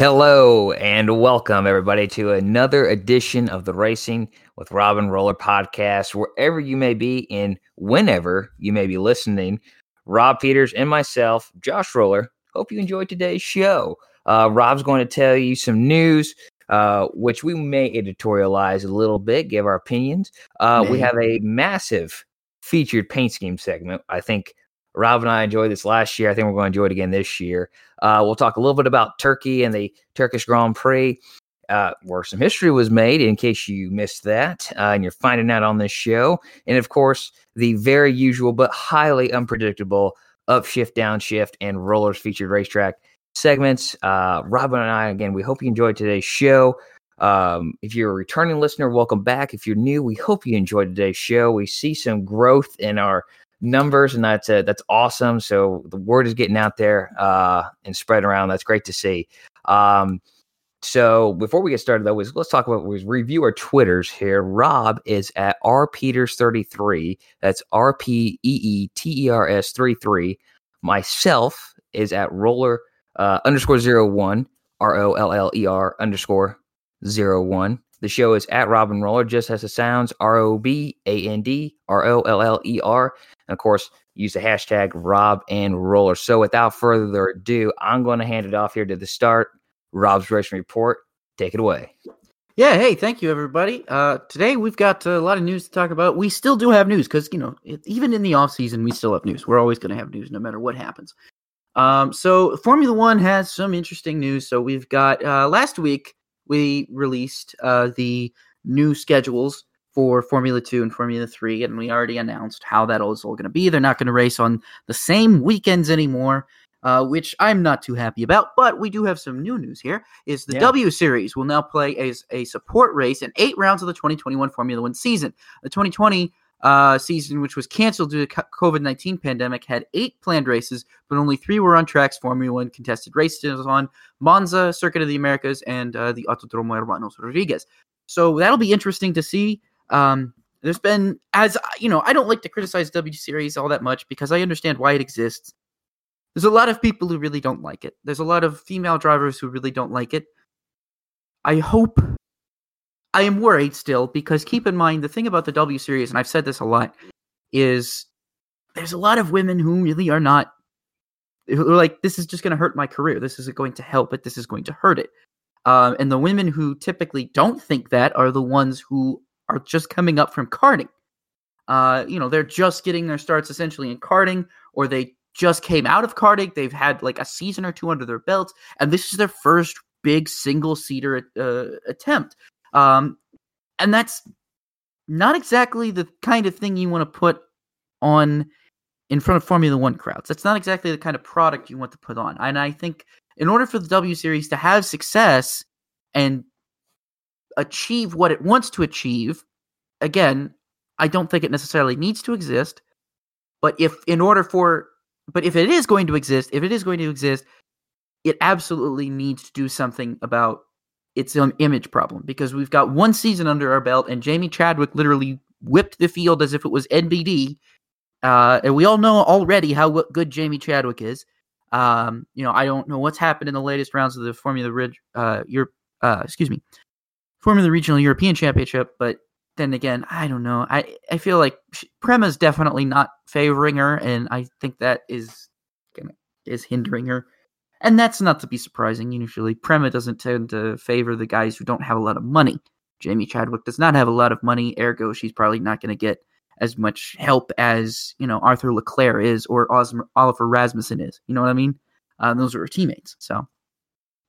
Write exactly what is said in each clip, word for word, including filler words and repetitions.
Hello and welcome, everybody, to another edition of the Racing with Robin Roller podcast. Wherever you may be and whenever you may be listening, Rob Peters and myself, Josh Roller, hope you enjoyed today's show. Uh, Rob's going to tell you some news, uh, which we may editorialize a little bit, give our opinions. Uh, we have a massive featured paint scheme segment. I think Rob and I enjoyed this last year. I think we're going to enjoy it again this year. Uh, we'll talk a little bit about Turkey and the Turkish Grand Prix, uh, where some history was made, in case you missed that, uh, and you're finding out on this show. And, of course, the very usual but highly unpredictable upshift, downshift, and rollers featured racetrack segments. Uh, Rob and I, again, we hope you enjoyed today's show. Um, if you're a returning listener, welcome back. If you're new, we hope you enjoyed today's show. We see some growth in our numbers, and that's uh, that's awesome. So the word is getting out there uh and spread around. That's great to see. Um so before we get started, though, is let's talk about we review our Twitters here. Rob is at r peters thirty-three. That's r p e e t e r s thirty-three. Myself is at roller uh underscore zero one r o l l e r underscore zero one. The show is at Robin Roller, just as it sounds, R O B A N D R O L L E R. And, of course, use the hashtag Rob and Roller. So without further ado, I'm going to hand it off here to the start. Rob's Racing Report, take it away. Yeah, hey, thank you, everybody. Uh, today we've got a lot of news to talk about. We still do have news because, you know, it, even in the offseason, we still have news. We're always going to have news no matter what happens. Um, so Formula One has some interesting news. So we've got uh, last week, we released uh, the new schedules for Formula two and Formula three, and we already announced how that is all going to be. They're not going to race on the same weekends anymore, uh, which I'm not too happy about, but we do have some new news here. Is the yeah. W Series will now play as a support race in eight rounds of the twenty twenty-one Formula one season. The twenty twenty uh, season, which was canceled due to the covid nineteen pandemic, had eight planned races, but only three were on tracks Formula one contested races on: Monza, Circuit of the Americas, and uh, the Autodromo Hermanos Rodriguez. So that'll be interesting to see. Um, there's been, as you know, I don't like to criticize W Series all that much because I understand why it exists. There's a lot of people who really don't like it. There's a lot of female drivers who really don't like it. I hope I am worried still because keep in mind, the thing about the W Series, and I've said this a lot, is there's a lot of women who really are not, who are like, this is just going to hurt my career. This isn't going to help it. This is going to hurt it. Um, and the women who typically don't think that are the ones who are just coming up from karting. Uh, you know, they're just getting their starts essentially in karting, or they just came out of karting. They've had like a season or two under their belts, and this is their first big single-seater uh, attempt. Um, and that's not exactly the kind of thing you want to put on in front of Formula One crowds. That's not exactly the kind of product you want to put on. And I think in order for the W Series to have success and achieve what it wants to achieve, again, I don't think it necessarily needs to exist, but if in order for, but if it is going to exist, if it is going to exist, it absolutely needs to do something about its an image problem, because we've got one season under our belt and Jamie Chadwick literally whipped the field as if it was N B D. Uh, and we all know already how good Jamie Chadwick is. Um, you know, I don't know what's happened in the latest rounds of the Formula Ridge, uh, Europe, uh, excuse me, Formula Regional European Championship. But then again, I don't know. I, I feel like Prema's definitely not favoring her. And I think that is, is hindering her. And that's not to be surprising. Usually, Prema doesn't tend to favor the guys who don't have a lot of money. Jamie Chadwick does not have a lot of money, ergo she's probably not going to get as much help as, you know, Arthur Leclerc is or Os- Oliver Rasmussen is. You know what I mean? Uh, those are her teammates. So,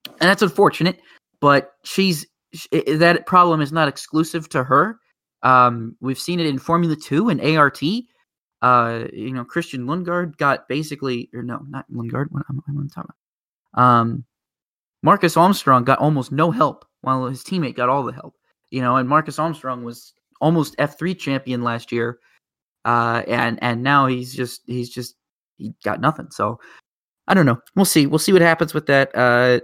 and that's unfortunate. But she's she, that problem is not exclusive to her. Um, we've seen it in Formula Two and A R T. Uh, you know, Christian Lundgaard got basically, or no, not Lundgaard. What am I talking about? Um, Marcus Armstrong got almost no help while his teammate got all the help, you know, and Marcus Armstrong was almost F three champion last year. Uh, and, and now he's just, he's just, he got nothing. So I don't know. We'll see. We'll see what happens with that. Uh,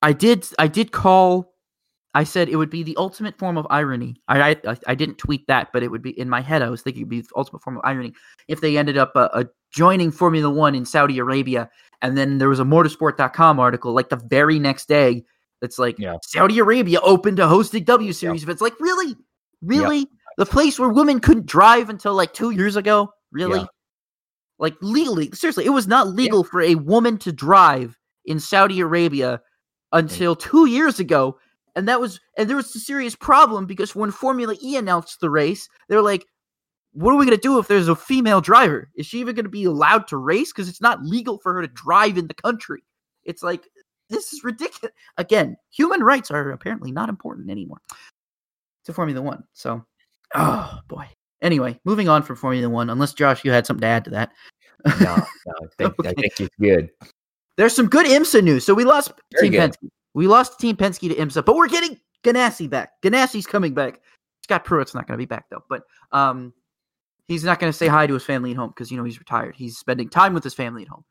I did, I did call, I said it would be the ultimate form of irony. I, I, I didn't tweet that, but it would be in my head. I was thinking it'd be the ultimate form of irony if they ended up uh, uh, joining Formula One in Saudi Arabia And then there was a motorsport dot com article like the very next day that's like, yeah. Saudi Arabia open to host the W Series. Yeah. If it's like, really? Really? Yeah. The place where women couldn't drive until like two years ago? Really? Yeah. Like legally, seriously, it was not legal yeah. for a woman to drive in Saudi Arabia until two years ago. And that was, and there was a serious problem because when Formula E announced the race, they were like, what are we going to do if there's a female driver? Is she even going to be allowed to race? Because it's not legal for her to drive in the country. It's like, this is ridiculous. Again, human rights are apparently not important anymore to Formula One. So, oh boy. Anyway, moving on from Formula One, unless, Josh, you had something to add to that. No, no I, think, okay. I think it's good. There's some good IMSA news. So we lost Very Team good. Penske. We lost Team Penske to IMSA, but we're getting Ganassi back. Ganassi's coming back. Scott Pruitt's not going to be back, though, but um, he's not going to say hi to his family at home because, you know, he's retired. He's spending time with his family at home.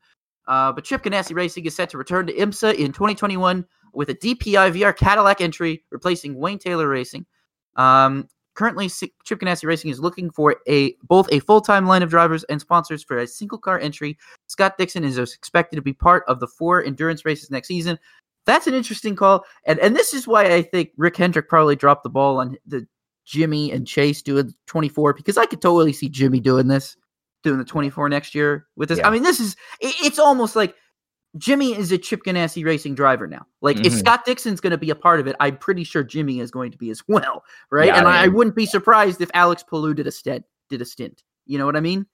Uh, but Chip Ganassi Racing is set to return to IMSA in twenty twenty-one with a D P I V R Cadillac entry replacing Wayne Taylor Racing. Um, currently, Chip Ganassi Racing is looking for a both a full-time line of drivers and sponsors for a single-car entry. Scott Dixon is expected to be part of the four endurance races next season. That's an interesting call, and and this is why I think Rick Hendrick probably dropped the ball on the Jimmy and Chase doing twenty-four, because I could totally see Jimmy doing this, doing the twenty-four next year with this. Yeah. I mean, this is, it, it's almost like Jimmy is a Chip Ganassi Racing driver now. Like mm-hmm. if Scott Dixon's going to be a part of it, I'm pretty sure Jimmy is going to be as well. Right. Yeah, and I, I wouldn't be surprised if Alex Palou did a stint, did a stint. You know what I mean?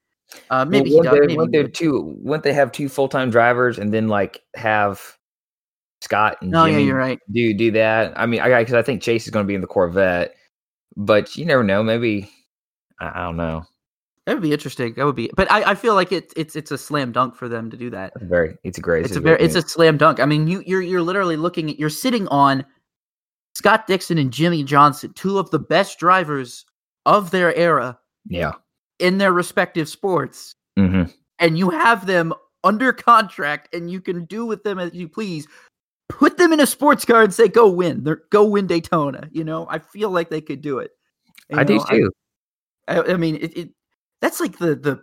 Uh, maybe well, he does. They two, wouldn't they have two full-time drivers and then like have Scott and no, Jimmy yeah, you're right. do, do that? I mean, I, cause I think Chase is going to be in the Corvette. But you never know. Maybe I, I don't know. That would be interesting. That would be. But I, I feel like it's it's it's a slam dunk for them to do that. It's very. It's a great. It's, it's a very. Great it's a slam dunk. I mean, you you're you're literally looking at. You're sitting on Scott Dixon and Jimmy Johnson, two of the best drivers of their era. Yeah. In their respective sports, mm-hmm. and you have them under contract, and you can do with them as you please. Put them in a sports car and say, go win. They're, go win Daytona. You know, I feel like they could do it. You I know, do too. I, I mean, it, it, that's like the, the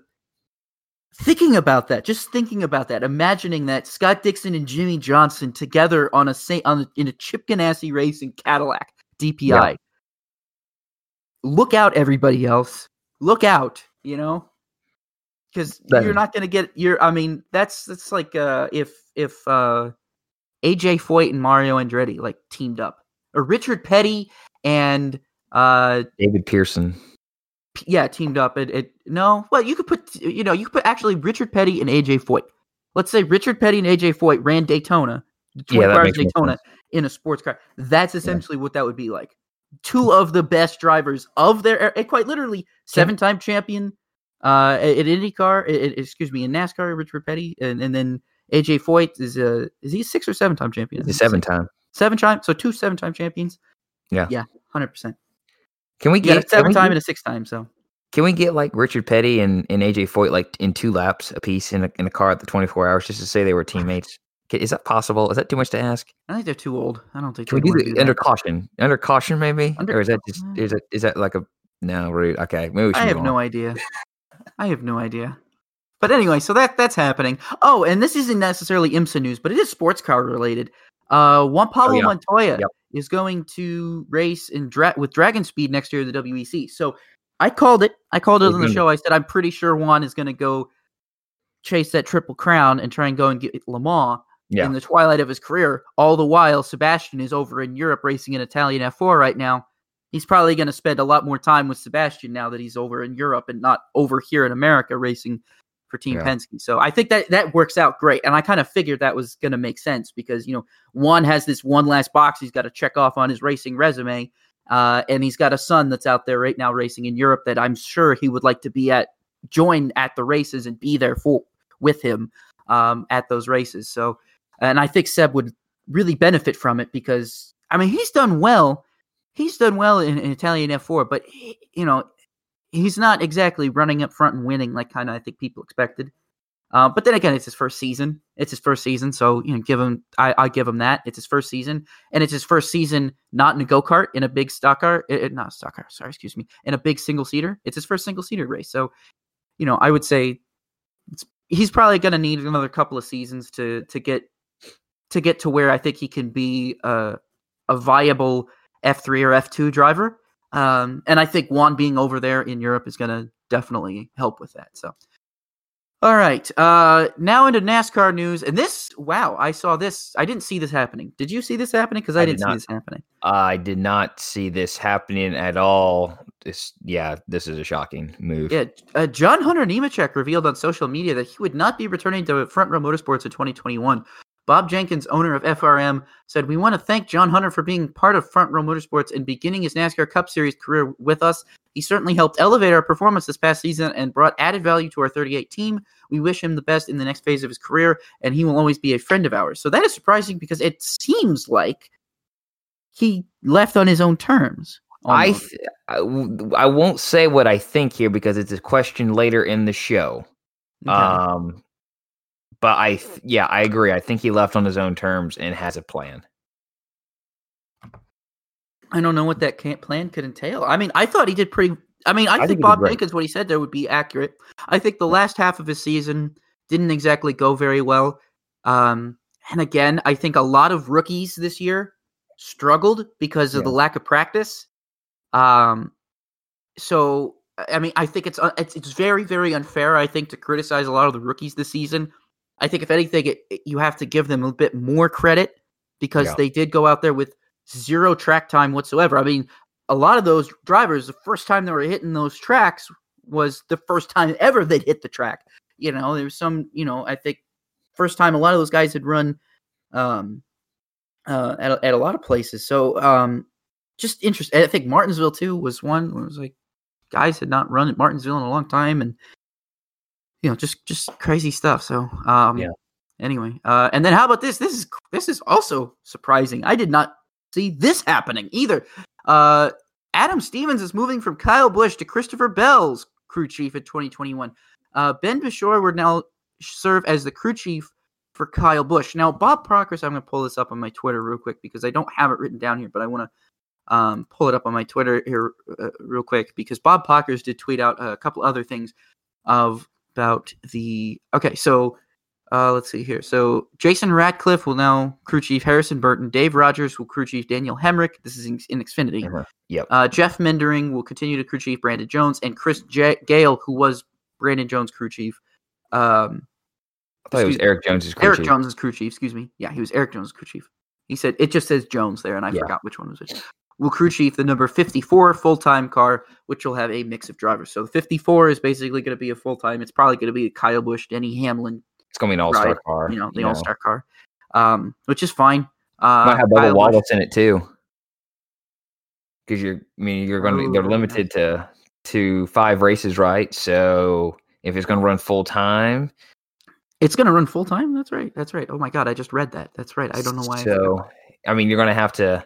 thinking about that, just thinking about that, imagining that Scott Dixon and Jimmy Johnson together on a, on a, in a Chip Ganassi Racing Cadillac D P I. Yeah. Look out, everybody else. Look out, you know, because you're not going to get your, I mean, that's, that's like uh, if, if, uh, A J. Foyt and Mario Andretti like teamed up, or Richard Petty and uh, David Pearson. P- yeah, teamed up. It, it no, well, you could put you know you could put actually Richard Petty and A J. Foyt. Let's say Richard Petty and A J. Foyt ran Daytona, the twenty-four yeah, hours Daytona in a sports car. That's essentially yeah. what that would be like. Two of the best drivers of their, quite literally, seven-time yeah. champion uh, at, at IndyCar. At, at, excuse me, in NASCAR, Richard Petty, and and then. A J. Foyt is a is he a six or seven time champion? He's seven time. Seven time. So two seven time champions. Yeah. Yeah. Hundred percent. Can we get a seven time and a six time? So can we get like Richard Petty and, and A J. Foyt like in two laps a piece in a, in a car at the twenty-four hours just to say they were teammates? Is that possible? Is that too much to ask? I think they're too old. I don't think. Can we do it under caution? Under caution, maybe. Under, or is that just is that is that like a no rude? Okay, maybe we should. I have no idea. I have no idea. But anyway, so that that's happening. Oh, and this isn't necessarily IMSA news, but it is sports car related. Uh, Juan Pablo oh, yeah. Montoya yep. is going to race in dra- with Dragon Speed next year at the W E C. So I called it. I called it on the show. I said I'm pretty sure Juan is going to go chase that Triple Crown and try and go and get Le Mans yeah. in the twilight of his career. All the while, Sebastian is over in Europe racing an Italian F four right now. He's probably going to spend a lot more time with Sebastian now that he's over in Europe and not over here in America racing for Team yeah. Penske. So I think that that works out great. And I kind of figured that was going to make sense because, you know, Juan has this one last box he's got to check off on his racing resume. Uh, and he's got a son that's out there right now racing in Europe that I'm sure he would like to be at, join at the races and be there for with him um, at those races. So, and I think Seb would really benefit from it because, I mean, he's done well. He's done well in, in Italian F four, but he, you know, he's not exactly running up front and winning like kind of I think people expected. Uh, but then again, it's his first season. It's his first season, so you know, give him I, I give him that. It's his first season, and it's his first season not in a go kart in a big stock car, it, not stock car. Sorry, excuse me, in a big single seater. It's his first single seater race, so you know I would say it's he's probably going to need another couple of seasons to to get to get to where I think he can be a, a viable F three or F two driver. Um, and I think Juan being over there in Europe is going to definitely help with that. So, all right, uh, now into NASCAR news. And this, wow, I saw this. I didn't see this happening. Did you see this happening? Because I, I didn't did not, see this happening. I did not see this happening at all. This, yeah, this is a shocking move. Yeah, uh, John Hunter Nemechek revealed on social media that he would not be returning to Front Row Motorsports in twenty twenty-one. Bob Jenkins, owner of F R M, said, "We want to thank John Hunter for being part of Front Row Motorsports and beginning his NASCAR Cup Series career with us. He certainly helped elevate our performance this past season and brought added value to our thirty-eight team. We wish him the best in the next phase of his career, and he will always be a friend of ours." So that is surprising because it seems like he left on his own terms. I, th- I, w- I won't say what I think here because it's a question later in the show. Okay. Um But I, th- yeah, I agree. I think he left on his own terms and has a plan. I don't know what that can't plan could entail. I mean, I thought he did pretty. I mean, I, I think, think Bob Jenkins, what he said there would be accurate. I think the last half of his season didn't exactly go very well. Um, and again, I think a lot of rookies this year struggled because of yeah. the lack of practice. Um, so, I mean, I think it's it's it's very, very unfair, I think, to criticize a lot of the rookies this season. I think if anything, it, it, you have to give them a bit more credit because yeah. they did go out there with zero track time whatsoever. I mean, a lot of those drivers, the first time they were hitting those tracks was the first time ever they'd hit the track. You know, there was some, you know, I think first time a lot of those guys had run um, uh, at, a, at a lot of places. So um, just interesting. I think Martinsville too was one where it was like guys had not run at Martinsville in a long time. And you know, just, just crazy stuff. So, um, yeah. anyway, uh, and then how about this? This is, this is also surprising. I did not see this happening either. Uh, Adam Stevens is moving from Kyle Busch to Christopher Bell's crew chief in twenty twenty-one. Uh, Ben Bishore would now serve as the crew chief for Kyle Busch. Now, Bob Pockrass, I'm going to pull this up on my Twitter real quick because I don't have it written down here, but I want to, um, pull it up on my Twitter here uh, real quick because Bob Pockrass did tweet out a couple other things of, about the okay, so uh, let's see here. So Jason Ratcliffe will now crew chief Harrison Burton. Dave Rogers will crew chief Daniel Hemrick. This is in, in Xfinity. Mm-hmm. Yep. Uh, Jeff Mendering will continue to crew chief Brandon Jones, and Chris J- Gale, who was Brandon Jones' crew chief. Um, I thought it was Eric Jones's crew Eric chief. Jones's crew chief. Excuse me. Yeah, he was Eric Jones's crew chief. He said it just says Jones there, and I yeah. forgot which one was it. Will crew chief the number fifty-four full-time car, which will have a mix of drivers. So the fifty-four is basically going to be a full-time. It's probably going to be a Kyle Busch, Denny Hamlin. It's going to be an all-star driver, car. You know, the you all-star know. car, um, which is fine. Uh, Might have Bubba Wallace in it too, because you're. I mean, you're going to be. They're limited to to five races, right? So if it's going to run full-time, it's going to run full-time. That's right. That's right. Oh my God, I just read that. That's right. I don't know why. So I, I mean, you're going to have to.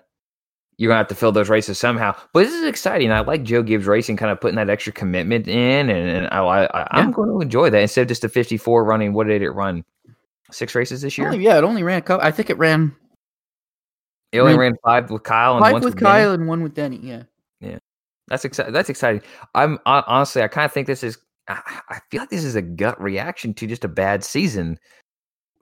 You're going to have to fill those races somehow. But this is exciting. I like Joe Gibbs Racing kind of putting that extra commitment in, and, and I, I, I, I'm yeah. going to enjoy that. Instead of just a fifty-four running, what did it run? Six races this year? Only, yeah, it only ran a couple. I think it ran. It only ran, ran five with Kyle and one with, with Kyle Denny. and one with Denny, yeah. Yeah. That's, exci- that's exciting. I'm I, honestly, I kind of think this is, I, I feel like this is a gut reaction to just a bad season.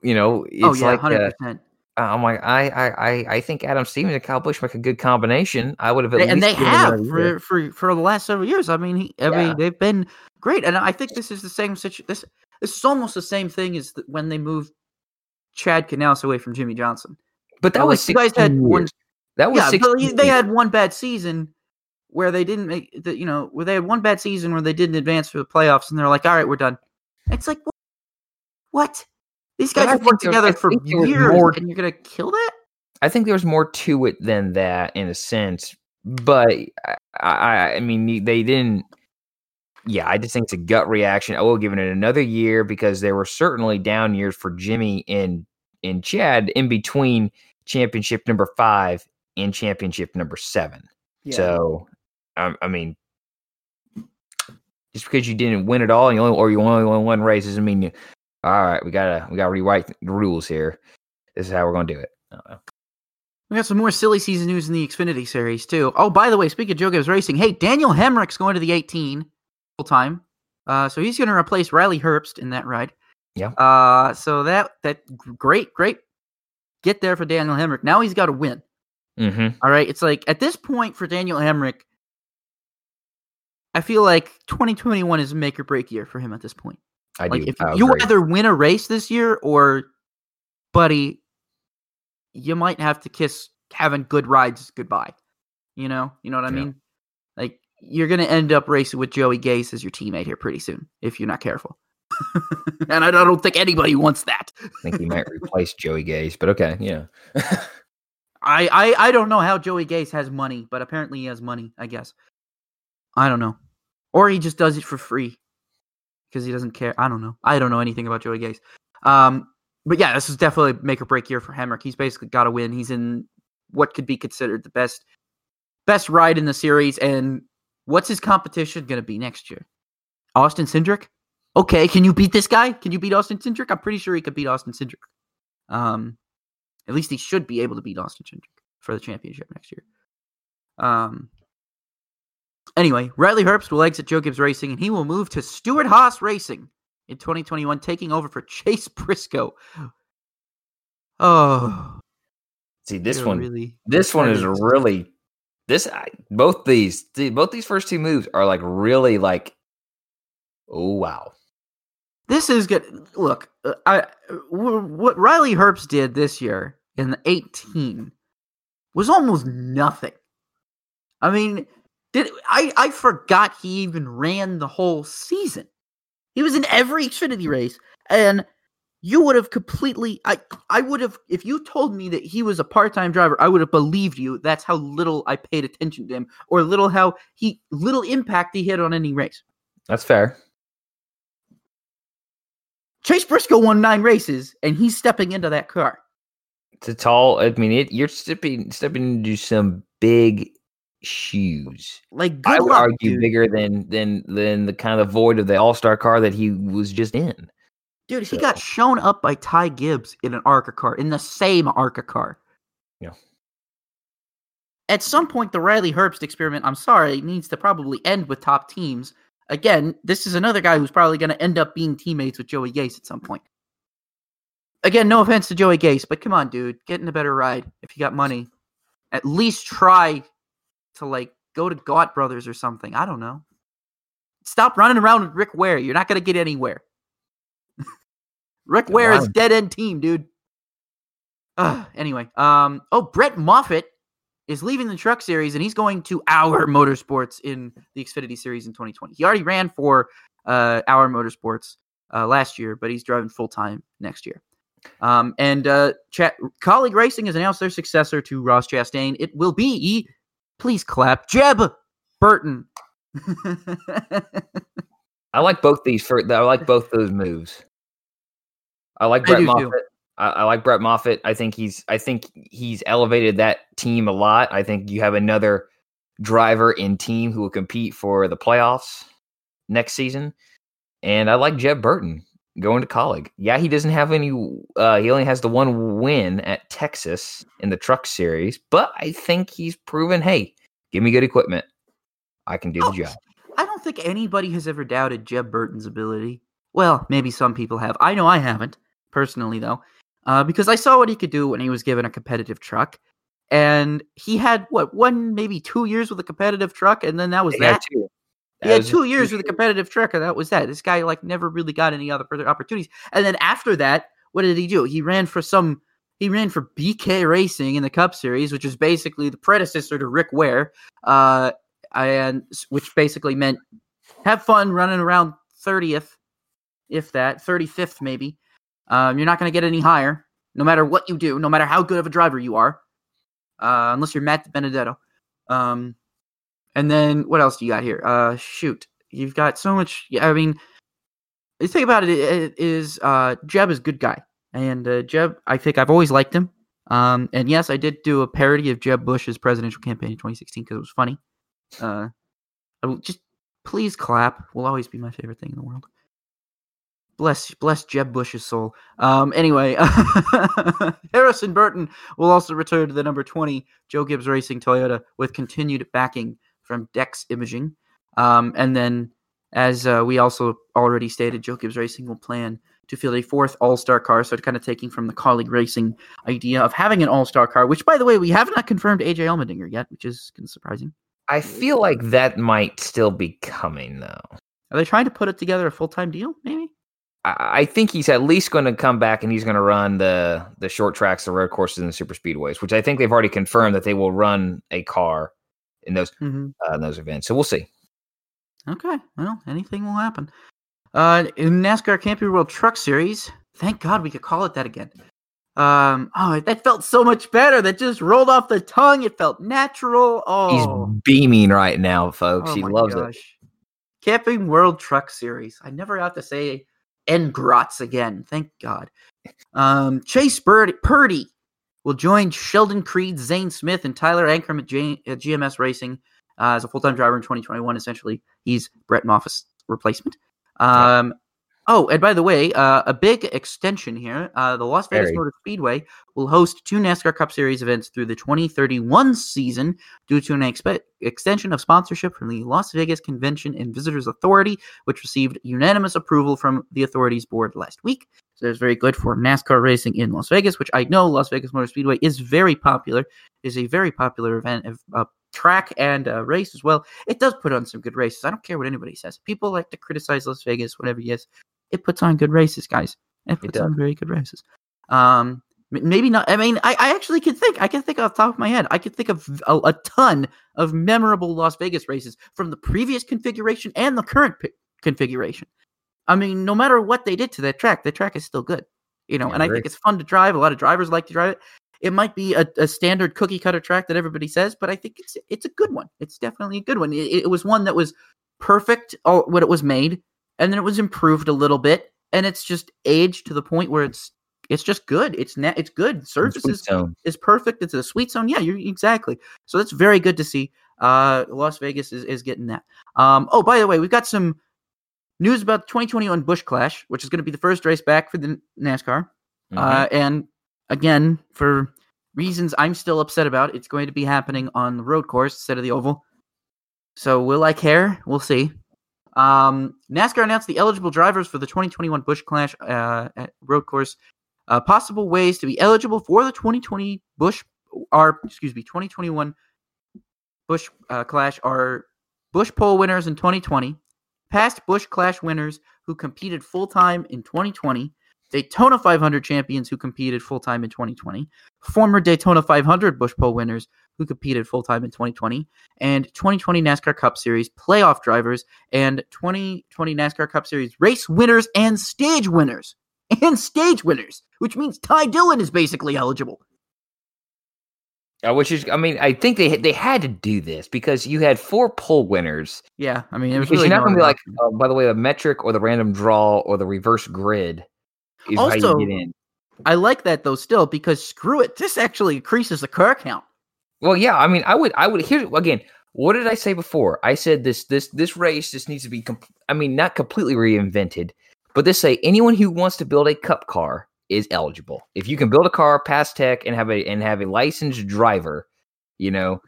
You know, it's oh, yeah, like one hundred percent. A, I'm like, I, I, I think Adam Stevens and Kyle Busch make a good combination. I would have, at and least they have for, for, for the last several years. I mean, he, I yeah. mean, they've been great. And I think this is the same situation. This, this is almost the same thing as the, when they moved Chad Knaus away from Jimmy Johnson. But that, that was, was you guys had years. one. That was yeah, but they had one bad season where they didn't make the, you know, where they had one bad season where they didn't advance for the playoffs, and they're like, all right, we're done. It's like, what? what? These guys have worked together for years, more, and you're going to kill that? I think there's more to it than that, in a sense. But, I, I, I mean, they didn't... Yeah, I just think it's a gut reaction. Oh, we're giving it another year, because there were certainly down years for Jimmy and, and Chad in between championship number five and championship number seven. Yeah. So, I, I mean... Just because you didn't win it all, and you only, or you only won one race, doesn't mean you... All right, we gotta we gotta rewrite the rules here. This is how we're gonna do it. We got some more silly season news in the Xfinity series too. Oh, by the way, speaking of Joe Gibbs Racing, hey, Daniel Hemrick's going to the eighteen full time, uh, so he's gonna replace Riley Herbst in that ride. Yeah. Uh, so that that great, great get there for Daniel Hemrick. Now he's got to win. Mm-hmm. All right. It's like at this point for Daniel Hemrick, I feel like twenty twenty-one is a make or break year for him at this point. I like do. If I you either win a race this year or, buddy, you might have to kiss having good rides goodbye. You know, you know what I yeah. mean? Like you're going to end up racing with Joey Gase as your teammate here pretty soon if you're not careful. And I don't think anybody wants that. I think he might replace Joey Gase, but okay, yeah. I, I I don't know how Joey Gase has money, but apparently he has money, I guess. I don't know. Or he just does it for free because he doesn't care. I don't know. I don't know anything about Joey Gase. Um, but yeah, this is definitely a make or break year for Hemrick. He's basically got to win. He's in what could be considered the best best ride in the series. And what's his competition going to be next year? Austin Cindric? Okay, can you beat this guy? Can you beat Austin Cindric? I'm pretty sure he could beat Austin Cindric. Um, at least he should be able to beat Austin Cindric for the championship next year. Um. Anyway, Riley Herbst will exit Joe Gibbs Racing, and he will move to Stewart Haas Racing in twenty twenty-one, taking over for Chase Briscoe. Oh, see this one. Really this one is really this. I, both these, both these first two moves are like really like. Oh wow. This is good. Look, I, what Riley Herbst did this year in the eighteen was almost nothing. I mean, did I, I forgot he even ran the whole season. He was in every Xfinity race, and you would have completely, I, I would have, if you told me that he was a part-time driver, I would have believed you. That's how little I paid attention to him, or little how he, little impact he had on any race. That's fair. Chase Briscoe won nine races, and he's stepping into that car. It's a tall. I mean, it, you're stepping stepping into some big shoes. Like good I would luck, argue, dude. Bigger than than than the kind of void of the all-star car that he was just in. Dude, so. He got shown up by Ty Gibbs in an ARCA car, in the same ARCA car. Yeah. At some point, the Riley Herbst experiment. I'm sorry, needs to probably end with top teams. Again, this is another guy who's probably going to end up being teammates with Joey Gase at some point. Again, no offense to Joey Gase, but come on, dude. Get in a better ride if you got money. At least try to, like, go to Gott Brothers or something. I don't know. Stop running around with Rick Ware. You're not going to get anywhere. Rick Good Ware line. Is dead-end team, dude. Ugh, anyway. um, Oh, Brett Moffitt is leaving the truck series, and he's going to Our Motorsports in the Xfinity series in twenty twenty. He already ran for uh, Our Motorsports uh, last year, but he's driving full-time next year. Um, and uh, Ch- Colleague Racing has announced their successor to Ross Chastain. It will be, please clap, Jeb Burton. I like both these. For, I like both those moves. I like Brett I Moffitt. Too. I like Brett Moffitt. I think he's. I think he's elevated that team a lot. I think you have another driver in team who will compete for the playoffs next season. And I like Jeb Burton going to college. Yeah, he doesn't have any. Uh, he only has the one win at Texas in the truck series, but I think he's proven. Hey, give me good equipment. I can do the job. I don't think anybody has ever doubted Jeb Burton's ability. Well, maybe some people have. I know I haven't personally, though. Uh, because I saw what he could do when he was given a competitive truck. And he had, what, one, maybe two years with a competitive truck, and then that was that. He had two, that he had two years with a competitive truck, and that was that. This guy, like, never really got any other further opportunities. And then after that, what did he do? He ran for some, he ran for B K Racing in the Cup Series, which is basically the predecessor to Rick Ware, uh, and which basically meant have fun running around thirtieth, if that, thirty-fifth maybe. Um, you're not going to get any higher, no matter what you do, no matter how good of a driver you are, uh, unless you're Matt Benedetto. Um, and then what else do you got here? Uh, shoot, you've got so much. I mean, the thing about it is uh, Jeb is a good guy, and uh, Jeb, I think I've always liked him. Um, and yes, I did do a parody of Jeb Bush's presidential campaign in twenty sixteen because it was funny. Uh, I will just please clap. Will always be my favorite thing in the world. Bless, bless Jeb Bush's soul. Um, anyway, Harrison Burton will also return to the number twenty Joe Gibbs Racing Toyota with continued backing from Dex Imaging. Um, and then, as uh, we also already stated, Joe Gibbs Racing will plan to field a fourth all-star car. So kind of taking from the colleague racing idea of having an all-star car, which, by the way, we have not confirmed A J Allmendinger yet, which is kind of surprising. I feel like that might still be coming, though. Are they trying to put it together a full-time deal, maybe? I think he's at least going to come back and he's going to run the the short tracks, the road courses, and the super speedways, which I think they've already confirmed that they will run a car in those mm-hmm. uh, in those events. So we'll see. Okay, well, anything will happen. Uh, in NASCAR Camping World Truck Series, thank God we could call it that again. Um, oh, that felt so much better. That just rolled off the tongue. It felt natural. Oh, he's beaming right now, folks. Oh, he loves gosh. it. Camping World Truck Series. I never have to say and Grotz again. Thank God. Um, Chase Bird- Purdy will join Sheldon Creed, Zane Smith, and Tyler Ankrum at, G- at G M S Racing uh, as a full-time driver in twenty twenty-one. Essentially, he's Brett Moffitt's replacement. Um, oh, and by the way, uh, a big extension here. Uh, the Las Vegas Very. Motor Speedway will host two NASCAR Cup Series events through the twenty thirty-one season due to an expe- extension of sponsorship from the Las Vegas Convention and Visitors Authority, which received unanimous approval from the authorities board last week. So it's very good for NASCAR racing in Las Vegas, which I know Las Vegas Motor Speedway is very popular. It is a very popular event, a track and a race as well. It does put on some good races. I don't care what anybody says. People like to criticize Las Vegas, whatever it is. It puts on good races, guys. It puts it on very good races. Um, maybe not. I mean, I, I actually could think. I can think off the top of my head. I could think of a, a ton of memorable Las Vegas races from the previous configuration and the current p- configuration. I mean, no matter what they did to that track, the track is still good, you know, yeah, and I right. think it's fun to drive. A lot of drivers like to drive it. It might be a, a standard cookie cutter track that everybody says, but I think it's it's a good one. It's definitely a good one. It, it was one that was perfect all, when it was made, and then it was improved a little bit, and it's just aged to the point where it's it's just good. It's na- it's good. Surface is, is perfect. It's a sweet zone. Yeah, you're exactly. So that's very good to see. Uh, Las Vegas is, is getting that. Um, oh, by the way, we've got some news about the twenty twenty-one Busch Clash, which is going to be the first race back for the NASCAR. Mm-hmm. Uh, and again, for reasons I'm still upset about, it's going to be happening on the road course instead of the oval. So will I care? We'll see. Um, NASCAR announced the eligible drivers for the twenty twenty-one Busch Clash uh, at road course. Uh, possible ways to be eligible for the twenty twenty Busch, or excuse me, twenty twenty-one Busch uh, Clash are Busch pole winners in twenty twenty. Past Busch Clash winners who competed full-time in twenty twenty, Daytona five hundred champions who competed full-time in twenty twenty, former Daytona five hundred Busch pole winners who competed full-time in twenty twenty, and twenty twenty NASCAR Cup Series playoff drivers, and twenty twenty NASCAR Cup Series race winners and stage winners, and stage winners, which means Ty Dillon is basically eligible. I wish you, I mean, I think they they had to do this because you had four pole winners. Yeah, I mean, it was really you're not going to be like, oh, by the way, the metric or the random draw or the reverse grid is also, how you get in. I like that though, still because screw it, this actually increases the car count. Well, yeah, I mean, I would, I would. Here again, what did I say before? I said this, this, this race just needs to be, comp- I mean, not completely reinvented, but just say anyone who wants to build a cup car is eligible. If you can build a car, pass tech, and have a and have a licensed driver, you know,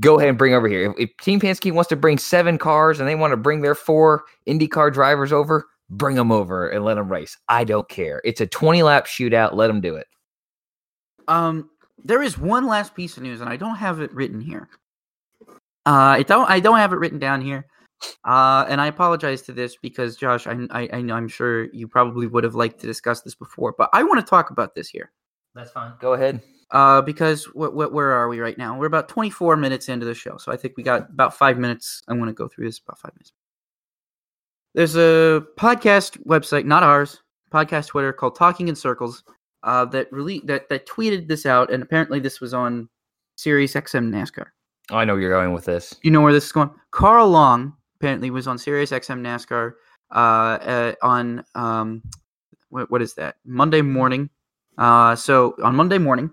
go ahead and bring over here. If, if Team Penske wants to bring seven cars and they want to bring their four IndyCar drivers over, bring them over and let them race. I don't care. It's a twenty-lap shootout. Let them do it. Um, there is one last piece of news, and I don't have it written here. Uh, I don't. I don't have it written down here. Uh, and I apologize to this because, Josh, I, I, I know I'm sure you probably would have liked to discuss this before, but I want to talk about this here. That's fine. Go ahead. Uh, because what, what, where are we right now? We're about twenty-four minutes into the show, so I think we got about five minutes. I want to go through this about five minutes. There's a podcast website, not ours, podcast Twitter called Talking in Circles uh, that, really, that that tweeted this out, and apparently this was on SiriusXM NASCAR. Oh, I know where you're going with this. You know where this is going? Carl Long apparently was on SiriusXM NASCAR uh, uh, on, um, what, what is that? Monday morning. Uh, so on Monday morning.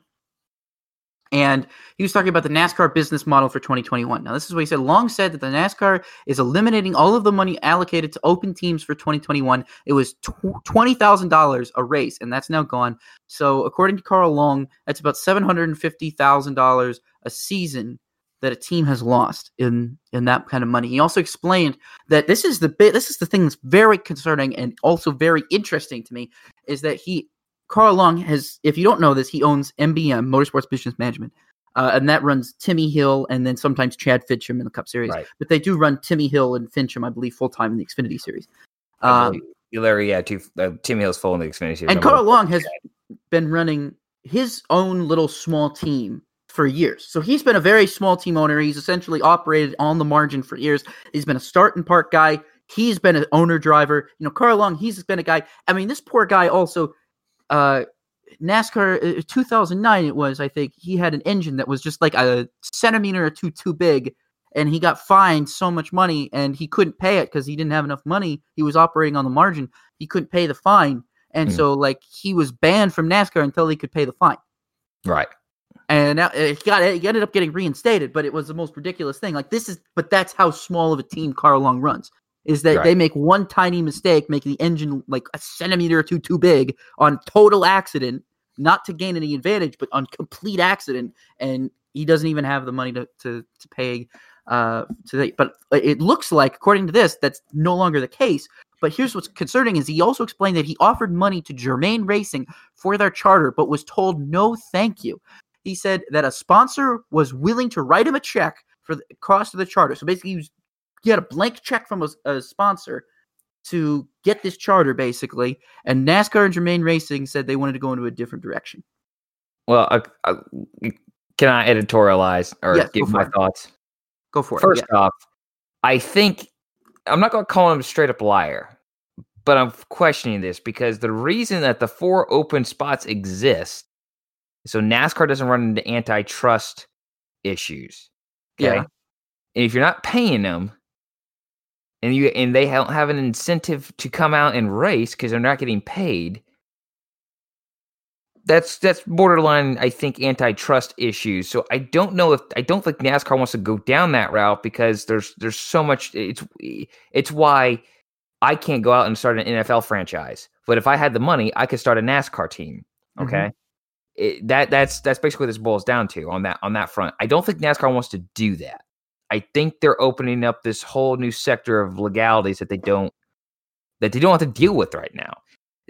And he was talking about the NASCAR business model for twenty twenty-one. Now, this is what he said. Long said that the NASCAR is eliminating all of the money allocated to open teams for twenty twenty-one. It was twenty thousand dollars a race, and that's now gone. So according to Carl Long, that's about seven hundred fifty thousand dollars a season that a team has lost in, in that kind of money. He also explained that this is the bit, this is the thing that's very concerning and also very interesting to me, is that he, Carl Long has, if you don't know this, he owns M B M, Motorsports Business Management, uh, and that runs Timmy Hill and then sometimes Chad Fincham in the Cup Series. Right. But they do run Timmy Hill and Fincham, I believe, full-time in the Xfinity Series. Um, Larry, yeah, two, uh, Timmy Hill's full in the Xfinity Series. And Carl Long has been running his own little small team for years. So he's been a very small team owner. He's essentially operated on the margin for years. He's been a start and park guy. He's been an owner driver. You know, Carl Long, he's been a guy. I mean, this poor guy also, uh, NASCAR uh, two thousand nine, it was, I think, he had an engine that was just like a centimeter or two too big, and he got fined so much money, and he couldn't pay it because he didn't have enough money. He was operating on the margin. He couldn't pay the fine. And mm. so, like, he was banned from NASCAR until he could pay the fine. Right. And it got it ended up getting reinstated, but it was the most ridiculous thing. Like, this is, but that's how small of a team Carl Long runs. Is that right. They make one tiny mistake, make the engine like a centimeter or two too big on total accident, not to gain any advantage, but on complete accident, and he doesn't even have the money to to, to pay. Uh, to the, but it looks like, according to this, that's no longer the case. But here's what's concerning is he also explained that he offered money to Germain Racing for their charter, but was told no thank you. He said that a sponsor was willing to write him a check for the cost of the charter. So basically, he, was, he had a blank check from a, a sponsor to get this charter, basically. And NASCAR and Germain Racing said they wanted to go into a different direction. Well, I, I, can I editorialize or yes, give my it. thoughts? Go for it. First yeah. off, I think I'm not going to call him a straight up liar, but I'm questioning this because the reason that the four open spots exist. So NASCAR doesn't run into antitrust issues. Okay? Yeah. And if you're not paying them and you and they don't have an incentive to come out and race because they're not getting paid, that's that's borderline, I think, antitrust issues. So I don't know if I don't think NASCAR wants to go down that route because there's there's so much it's it's why I can't go out and start an N F L franchise. But if I had the money, I could start a NASCAR team. Okay. Mm-hmm. It, that that's that's basically what this boils down to on that on that front. I don't think NASCAR wants to do that. I think they're opening up this whole new sector of legalities that they don't that they don't have to deal with right now.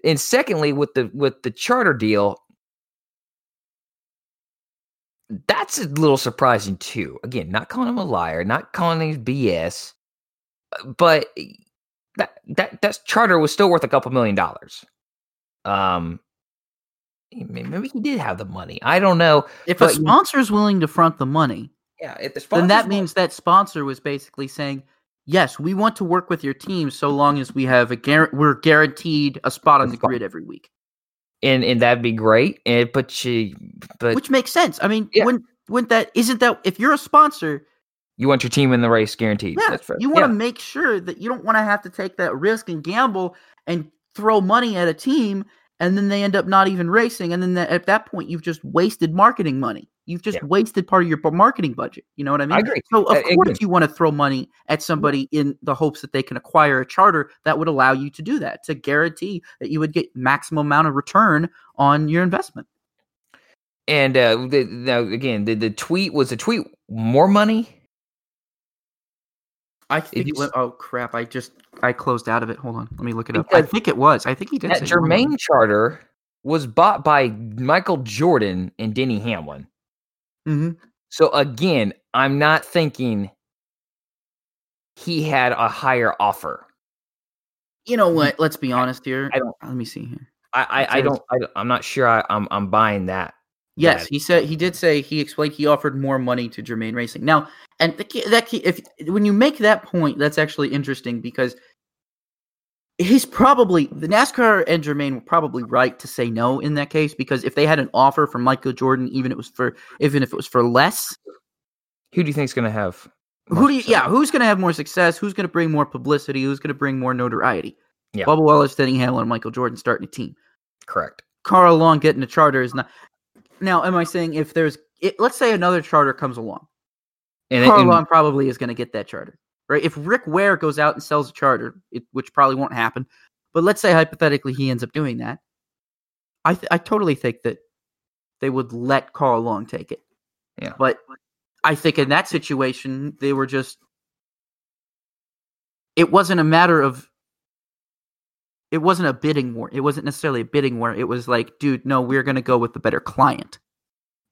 And secondly, with the with the charter deal, that's a little surprising too. Again, not calling him a liar, not calling him B S, but that that that charter was still worth a couple million dollars. Um. Maybe he did have the money. I don't know. If a sponsor is willing to front the money, yeah, if the then that means that sponsor was basically saying, yes, we want to work with your team so long as we have a gar- we're guaranteed a spot on the grid every week. And and that'd be great. And but she, but which makes sense. I mean, yeah. when when that isn't that if you're a sponsor, you want your team in the race guaranteed. Yeah, That's right. You want to yeah. make sure that you don't want to have to take that risk and gamble and throw money at a team. And then they end up not even racing. And then the, at that point, you've just wasted marketing money. You've just yeah. wasted part of your marketing budget. You know what I mean? I agree. So, of uh, course, it, you want to throw money at somebody in the hopes that they can acquire a charter that would allow you to do that, to guarantee that you would get maximum amount of return on your investment. And uh, the, now, again, the, the tweet was a tweet. More money? I think. It went, oh crap! I just I closed out of it. Hold on, let me look it up. I think it was. I think he did. That Germain it. charter was bought by Michael Jordan and Denny Hamlin. Mm-hmm. So again, I'm not thinking he had a higher offer. You know what? Let's be honest here. I don't. Let me see here. I I, I don't. I, I'm not sure. I, I'm I'm buying that. Yes, that. he said he did say he explained he offered more money to Germain Racing now. And the key, that key, if when you make that point, that's actually interesting because he's probably the NASCAR and Germain were probably right to say no in that case because if they had an offer from Michael Jordan, even it was for even if it was for less, who do you think's going to have? Who do you, yeah? Who's going to have more success? Who's going to bring more publicity? Who's going to bring more notoriety? Yeah. Bubba Wallace, Denny Hamlin, and Michael Jordan starting a team. Correct. Carl Long getting a charter is not. Now, am I saying if there's it, let's say another charter comes along? And Carl Long probably is going to get that charter, right? If Rick Ware goes out and sells a charter, it, which probably won't happen, but let's say hypothetically he ends up doing that, I th- I totally think that they would let Carl Long take it. Yeah, but I think in that situation, they were just, it wasn't a matter of, it wasn't a bidding war. It wasn't necessarily a bidding war. It was like, dude, no, we're going to go with the better client.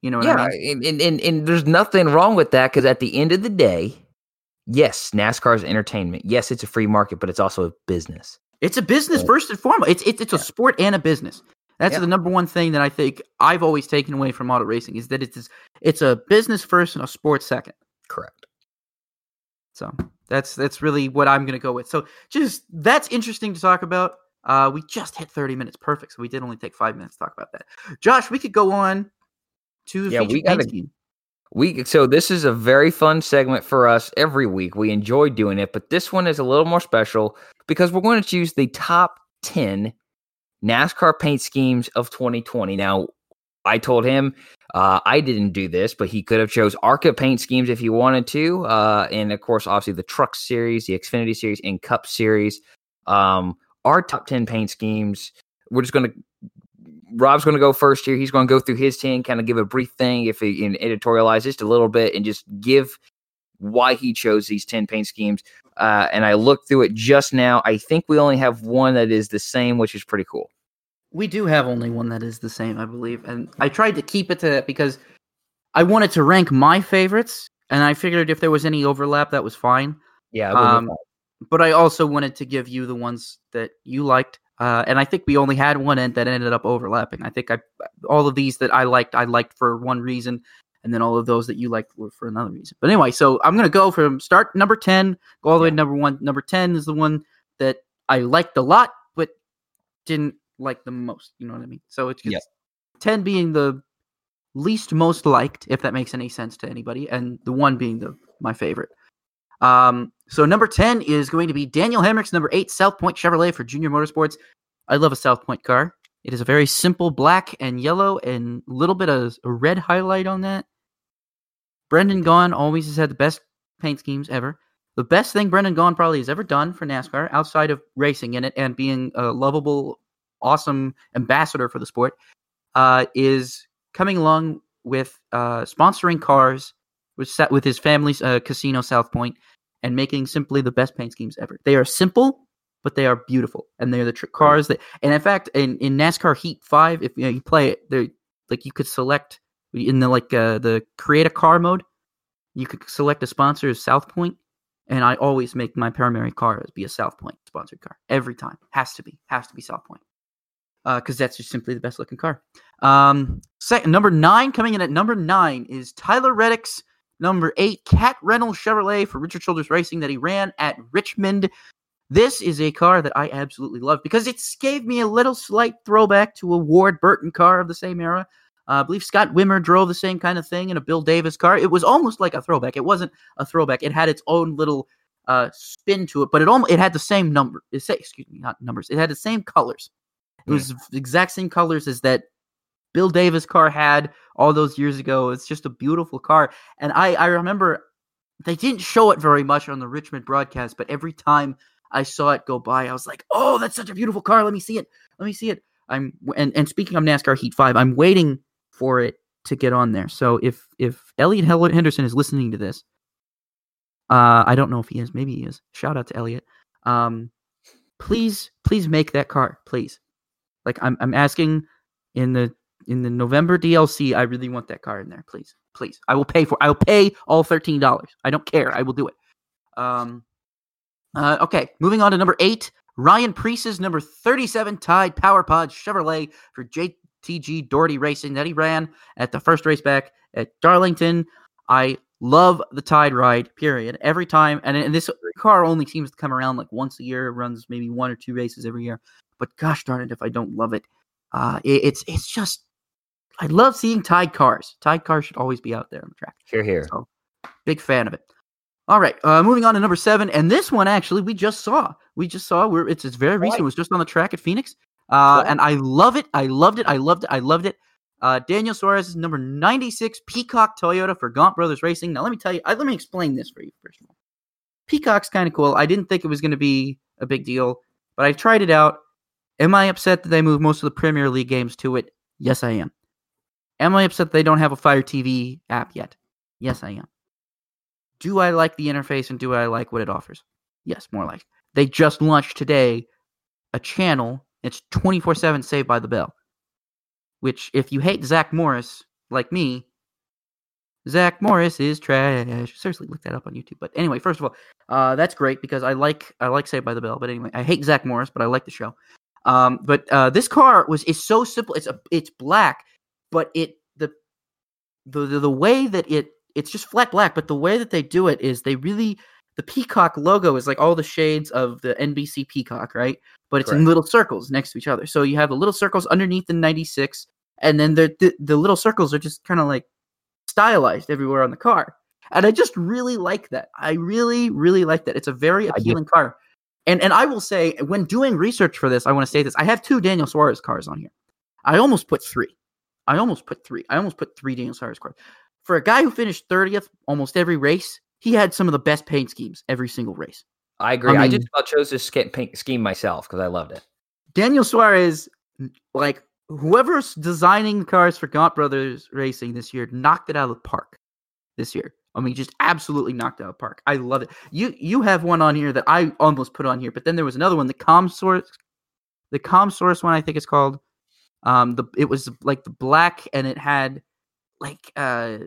You know what yeah, I mean? And, and, and there's nothing wrong with that, because at the end of the day, yes, NASCAR is entertainment. Yes, it's a free market, but it's also a business. It's a business yeah. first and foremost. It's it's, it's yeah. a sport and a business. That's yeah. the number one thing that I think I've always taken away from auto racing, is that it's it's a business first and a sport second. Correct. So that's that's really what I'm going to go with. So just that's interesting to talk about. Uh, we just hit thirty minutes, perfect. So we did only take five minutes to talk about that. Josh, we could go on to yeah, we got to. We so this is a very fun segment for us every week. We enjoy doing it, but this one is a little more special because we're going to choose the top ten NASCAR paint schemes of twenty twenty. Now, I told him uh, I didn't do this, but he could have chose ARCA paint schemes if he wanted to. Uh, and, of course, obviously the Truck Series, the Xfinity Series, and Cup Series. Um, our top ten paint schemes, we're just going to – Rob's going to go first here. He's going to go through his ten, kind of give a brief thing, if he and editorialize just a little bit, and just give why he chose these ten paint schemes. Uh, and I looked through it just now. I think we only have one that is the same, which is pretty cool. We do have only one that is the same, I believe. And I tried to keep it to that because I wanted to rank my favorites, and I figured if there was any overlap, that was fine. Yeah. Um, but I also wanted to give you the ones that you liked. Uh, and I think we only had one end that ended up overlapping. I think I all of these that I liked, I liked for one reason. And then all of those that you liked were for another reason. But anyway, so I'm going to go from start number ten, go all the way to number one. Number ten is the one that I liked a lot, but didn't like the most. You know what I mean? So it's yep. ten being the least most liked, if that makes any sense to anybody, and the one being the my favorite. Um, so number ten is going to be Daniel Hemrick's number eight South Point Chevrolet for Junior Motorsports. I love a South Point car. It is a very simple black and yellow and a little bit of a red highlight on that. Brendan Gaughan always has had the best paint schemes ever. The best thing Brendan Gaughan probably has ever done for NASCAR, outside of racing in it and being a lovable, awesome ambassador for the sport, uh, is coming along with uh, sponsoring cars with, with his family's uh, casino, South Point, and making simply the best paint schemes ever. They are simple, but they are beautiful, and they're the tr- cars that. And in fact, in, in NASCAR Heat Five, if you know, you play it, they like you could select. In the like uh, the create a car mode, you could select a sponsor as South Point, and I always make my primary car be a South Point sponsored car every time. Has to be, has to be South Point, because uh, that's just simply the best looking car. Um, second, number nine coming in at number nine is Tyler Reddick's number eight Cat Reynolds Chevrolet for Richard Childress Racing that he ran at Richmond. This is a car that I absolutely love because it gave me a little slight throwback to a Ward Burton car of the same era. Uh, I believe Scott Wimmer drove the same kind of thing in a Bill Davis car. It was almost like a throwback. It wasn't a throwback. It had its own little uh, spin to it, but it almost, it had the same number. It say, excuse me, not numbers. It had the same colors. It yeah. was the exact same colors as that Bill Davis car had all those years ago. It's just a beautiful car. And I, I remember they didn't show it very much on the Richmond broadcast, but every time I saw it go by, I was like, oh, that's such a beautiful car. Let me see it. Let me see it. I'm and, and speaking of NASCAR Heat five, I'm waiting for it to get on there. So if if Elliot Henderson is listening to this, uh, I don't know if he is. Maybe he is. Shout out to Elliot. Um, please, please make that car, please. Like I'm I'm asking in the in the November D L C. I really want that car in there, please, please. I will pay for. I will pay all thirteen dollars. I don't care. I will do it. Um. Uh, okay, moving on to number eight. Ryan Preece's number thirty-seven Tide PowerPod Chevrolet for Jake T G Doherty Racing that he ran at the first race back at Darlington. I love the Tide ride, period. Every time, and, and this car only seems to come around like once a year. It runs maybe one or two races every year. But gosh darn it, if I don't love it, uh, it it's it's just I love seeing Tide cars. Tide cars should always be out there on the track. Sure, here, so, big fan of it. All right, uh, moving on to number seven, and this one actually we just saw. We just saw where it's it's very recent. It was just on the track at Phoenix. Uh, and I love it. I loved it. I loved it. I loved it. Uh, Daniel Suarez is number ninety-six Peacock Toyota for Gaunt Brothers Racing. Now, let me tell you, I, let me explain this for you first of all. Peacock's kind of cool. I didn't think it was going to be a big deal, but I tried it out. Am I upset that they moved most of the Premier League games to it? Yes, I am. Am I upset that they don't have a Fire T V app yet? Yes, I am. Do I like the interface and do I like what it offers? Yes, more like. They just launched today a channel. It's twenty-four seven Saved by the Bell, which if you hate Zach Morris like me, Zach Morris is trash. Seriously, look that up on YouTube. But anyway, first of all, uh, that's great because I like I like Saved by the Bell. But anyway, I hate Zach Morris, but I like the show. Um, but uh, this car was is so simple. It's a, it's black, but it the the the, the way that it it's just flat black. But the way that they do it is they really the peacock logo is like all the shades of the N B C peacock, right? But it's Correct. in little circles next to each other. So you have the little circles underneath the ninety-six, and then the the, the little circles are just kind of like stylized everywhere on the car. And I just really like that. I really, really like that. It's a very appealing car. And and I will say, when doing research for this, I want to say this. I have two Daniel Suarez cars on here. I almost put three. I almost put three. I almost put three Daniel Suarez cars. For a guy who finished thirtieth almost every race, he had some of the best paint schemes every single race. I agree. I, mean, I just I chose this paint scheme myself because I loved it. Daniel Suarez, like whoever's designing cars for Gaunt Brothers Racing this year, knocked it out of the park this year. I mean, just absolutely knocked out of the park. I love it. You you have one on here that I almost put on here, but then there was another one, the ComSource, the ComSource one, I think it's called. Um, the it was like the black, and it had like uh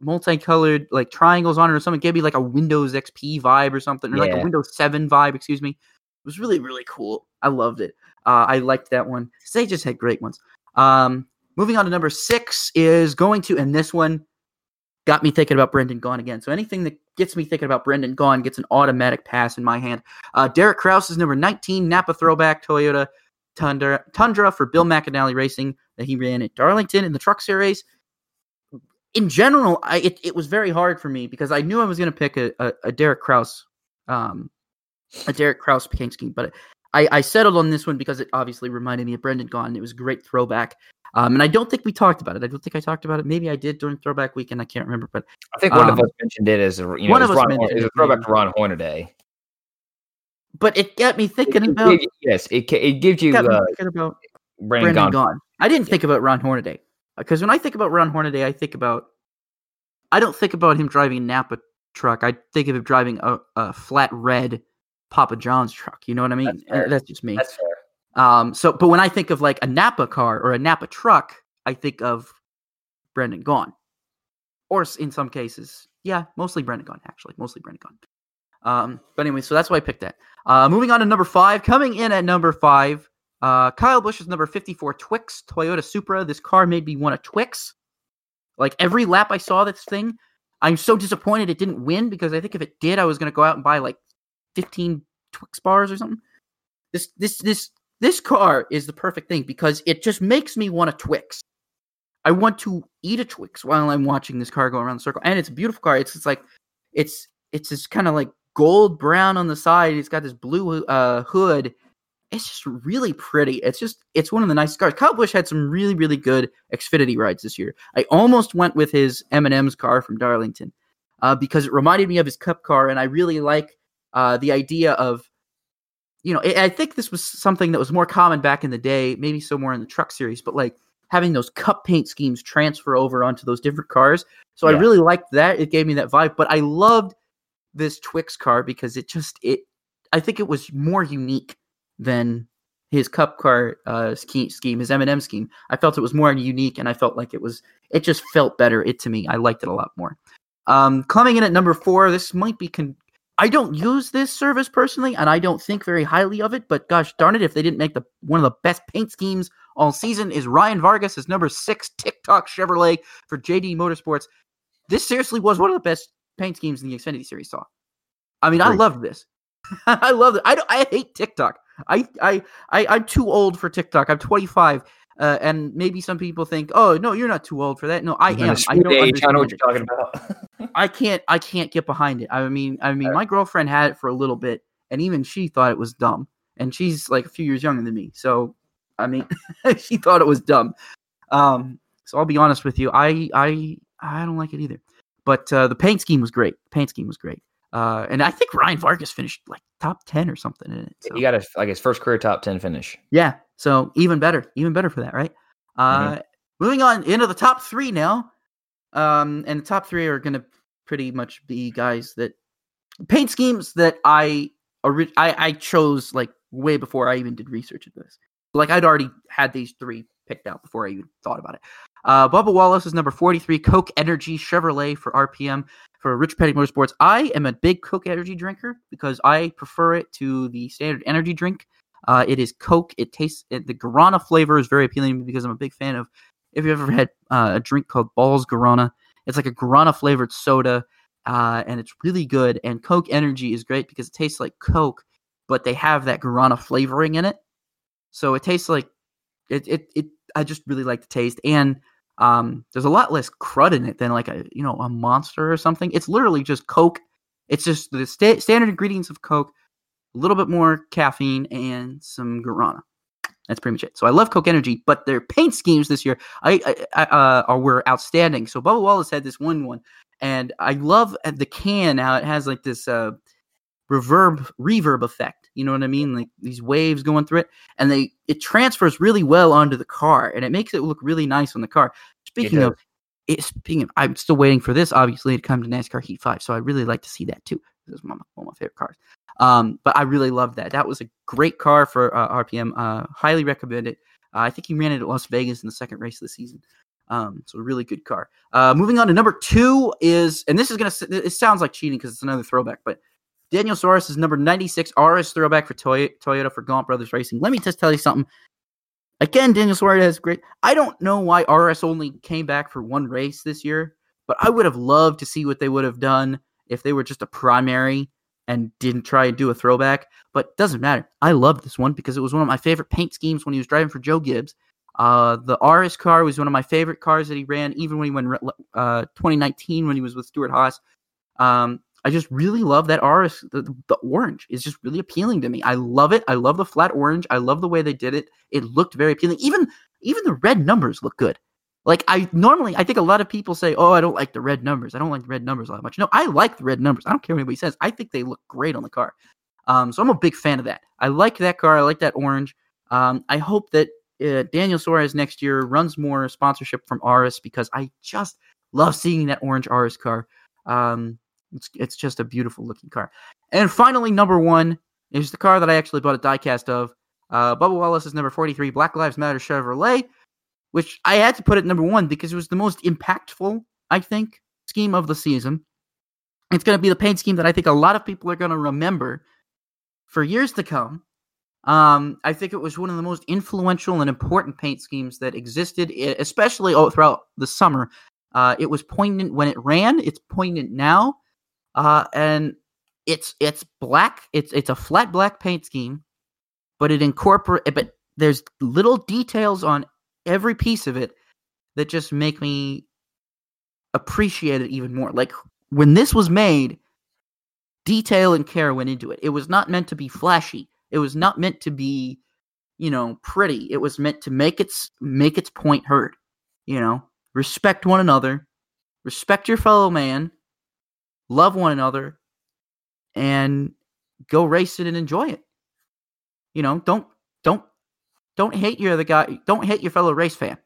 multicolored like triangles on it or something. It gave me like a Windows X P vibe or something, or yeah. like a Windows seven vibe. Excuse me. It was really really cool. I loved it. Uh, I liked that one. They just had great ones. Um, moving on to number six is going to, and this one got me thinking about Brendan Gaughan again. So anything that gets me thinking about Brendan Gaughan gets an automatic pass in my hand. Uh, Derek Kraus is number nineteen, Napa Throwback Toyota Tundra, Tundra for Bill McAnally Racing that he ran at Darlington in the Truck Series. In general, I, it, it was very hard for me because I knew I was going to pick a, a, a Derek Kraus, um, a Derek Kraus paint scheme, but I, I settled on this one because it obviously reminded me of Brendan Gaughan. It was a great throwback. Um, and I don't think we talked about it. I don't think I talked about it. Maybe I did during Throwback Weekend. I can't remember, but I think one um, of us mentioned it as a you know, one of us Ron, mentioned it was a throwback to Ron Hornaday. But it got me thinking it, about it, yes, it it gives you got uh, me thinking about Brendan Gaughan. Gaughan. I didn't yeah. think about Ron Hornaday because when I think about Ron Hornaday, I think about I don't think about him driving a Napa truck. I think of him driving a, a flat red Papa John's truck. You know what I mean? That's, That's just me. That's fair. Um, so, but when I think of like a Napa car or a Napa truck, I think of Brendan Gaughan, or in some cases, yeah, mostly Brendan Gaughan, actually, mostly Brendan Gaughan. Um, but anyway, so that's why I picked that. Uh, moving on to number five, coming in at number five, uh, Kyle Busch is number fifty-four Twix Toyota Supra. This car made me want a Twix. Like every lap I saw this thing, I'm so disappointed it didn't win because I think if it did, I was going to go out and buy like fifteen Twix bars or something. This, this, this. This car is the perfect thing because it just makes me want a Twix. I want to eat a Twix while I'm watching this car go around the circle. And it's a beautiful car. It's it's like it's it's this kind of like gold brown on the side. It's got this blue uh, hood. It's just really pretty. It's just it's one of the nicest cars. Kyle Busch had some really really good Xfinity rides this year. I almost went with his M and M's car from Darlington uh, because it reminded me of his Cup car, and I really like uh, the idea of. You know, I think this was something that was more common back in the day, maybe somewhere in the Truck Series, but like having those cup paint schemes transfer over onto those different cars. So yeah. I really liked that. It gave me that vibe, but I loved this Twix car because it just, it, I think it was more unique than his Cup car uh, scheme, his M and M scheme. I felt it was more unique and I felt like it was, it just felt better it to me. I liked it a lot more. Um, coming in at number four, this might be con- I don't use this service personally, and I don't think very highly of it, but gosh darn it, if they didn't make the one of the best paint schemes all season is Ryan Vargas as number six TikTok Chevrolet for J D Motorsports. This seriously was one of the best paint schemes in the Xfinity Series saw. I mean, Great. I loved this. I love it. I, don't, I hate TikTok. I, I, I, I'm too old for TikTok. I'm twenty-five, uh, and maybe some people think, oh, no, you're not too old for that. No, I am. I don't age, I know what you're talking about. I can't I can't get behind it. I mean, I mean, my girlfriend had it for a little bit, and even she thought it was dumb. And she's like a few years younger than me. So, I mean, she thought it was dumb. Um, so I'll be honest with you. I I I don't like it either. But uh, the paint scheme was great. The paint scheme was great. Uh, and I think Ryan Vargas finished like top ten or something in it. So. He got a, like his first career top ten finish. Yeah. So even better. Even better for that, right? Uh, mm-hmm. Moving on into the top three now. Um, and the top three are going to pretty much be guys that paint schemes that I I, I chose like way before I even did research into this. Like I'd already had these three picked out before I even thought about it. Uh, Bubba Wallace is number forty-three. Coke Energy Chevrolet for R P M for Richard Petty Motorsports. I am a big Coke Energy drinker because I prefer it to the standard energy drink. Uh, it is Coke. It tastes it, the guarana flavor is very appealing because I'm a big fan of. If you've ever had uh, a drink called Balls Guarana, it's like a guarana flavored soda, uh, and it's really good. And Coke Energy is great because it tastes like Coke, but they have that guarana flavoring in it, so it tastes like it. It. it I just really like the taste and. Um, there's a lot less crud in it than like a, you know, a Monster or something. It's literally just Coke. It's just the sta- standard ingredients of Coke, a little bit more caffeine and some guarana. That's pretty much it. So I love Coke Energy, but their paint schemes this year I, I, I uh, are, were outstanding. So Bubba Wallace had this one one and I love the can. Now it has like this, uh, reverb reverb effect. You know what I mean? Like these waves going through it, and they it transfers really well onto the car, and it makes it look really nice on the car. Speaking it of, it, speaking of, I'm still waiting for this obviously to come to NASCAR Heat Five, so I really like to see that too. This is one of my favorite cars. Um, but I really love that. That was a great car for uh, R P M. Uh, highly recommend it. Uh, I think he ran it at Las Vegas in the second race of the season. Um, so a really good car. Uh, moving on to number two is, and this is gonna it sounds like cheating because it's another throwback, but. Daniel Suarez is number ninety-six. R S throwback for Toy- Toyota for Gaunt Brothers Racing. Let me just tell you something. Again, Daniel Suarez is great. I don't know why R S only came back for one race this year, but I would have loved to see what they would have done if they were just a primary and didn't try and do a throwback. But doesn't matter. I love this one because it was one of my favorite paint schemes when he was driving for Joe Gibbs. Uh, the R S car was one of my favorite cars that he ran, even when he went uh, twenty nineteen when he was with Stuart Haas. Um, I just really love that R S, the, the orange is just really appealing to me. I love it. I love the flat orange. I love the way they did it. It looked very appealing. Even even the red numbers look good. Like I normally, I think a lot of people say, oh, I don't like the red numbers. I don't like the red numbers all that much. No, I like the red numbers. I don't care what anybody says. I think they look great on the car. Um, so I'm a big fan of that. I like that car. I like that orange. Um, I hope that uh, Daniel Suarez next year runs more sponsorship from R S because I just love seeing that orange R S car. Um, It's it's just a beautiful looking car. And finally, number one is the car that I actually bought a diecast of. Uh, Bubba Wallace is number forty-three, Black Lives Matter Chevrolet, which I had to put at number one because it was the most impactful, I think, scheme of the season. It's going to be the paint scheme that I think a lot of people are going to remember for years to come. Um, I think it was one of the most influential and important paint schemes that existed, especially oh, throughout the summer. Uh, it was poignant when it ran. It's poignant now. Uh, and it's, it's black, it's, it's a flat black paint scheme, but it incorporate, but there's little details on every piece of it that just make me appreciate it even more. Like when this was made, detail and care went into it. It was not meant to be flashy. It was not meant to be, you know, pretty. It was meant to make its, make its point heard, you know, respect one another, respect your fellow man. Love one another, and go race it and enjoy it. You know, don't don't don't hate your other guy. Don't hate your fellow race fan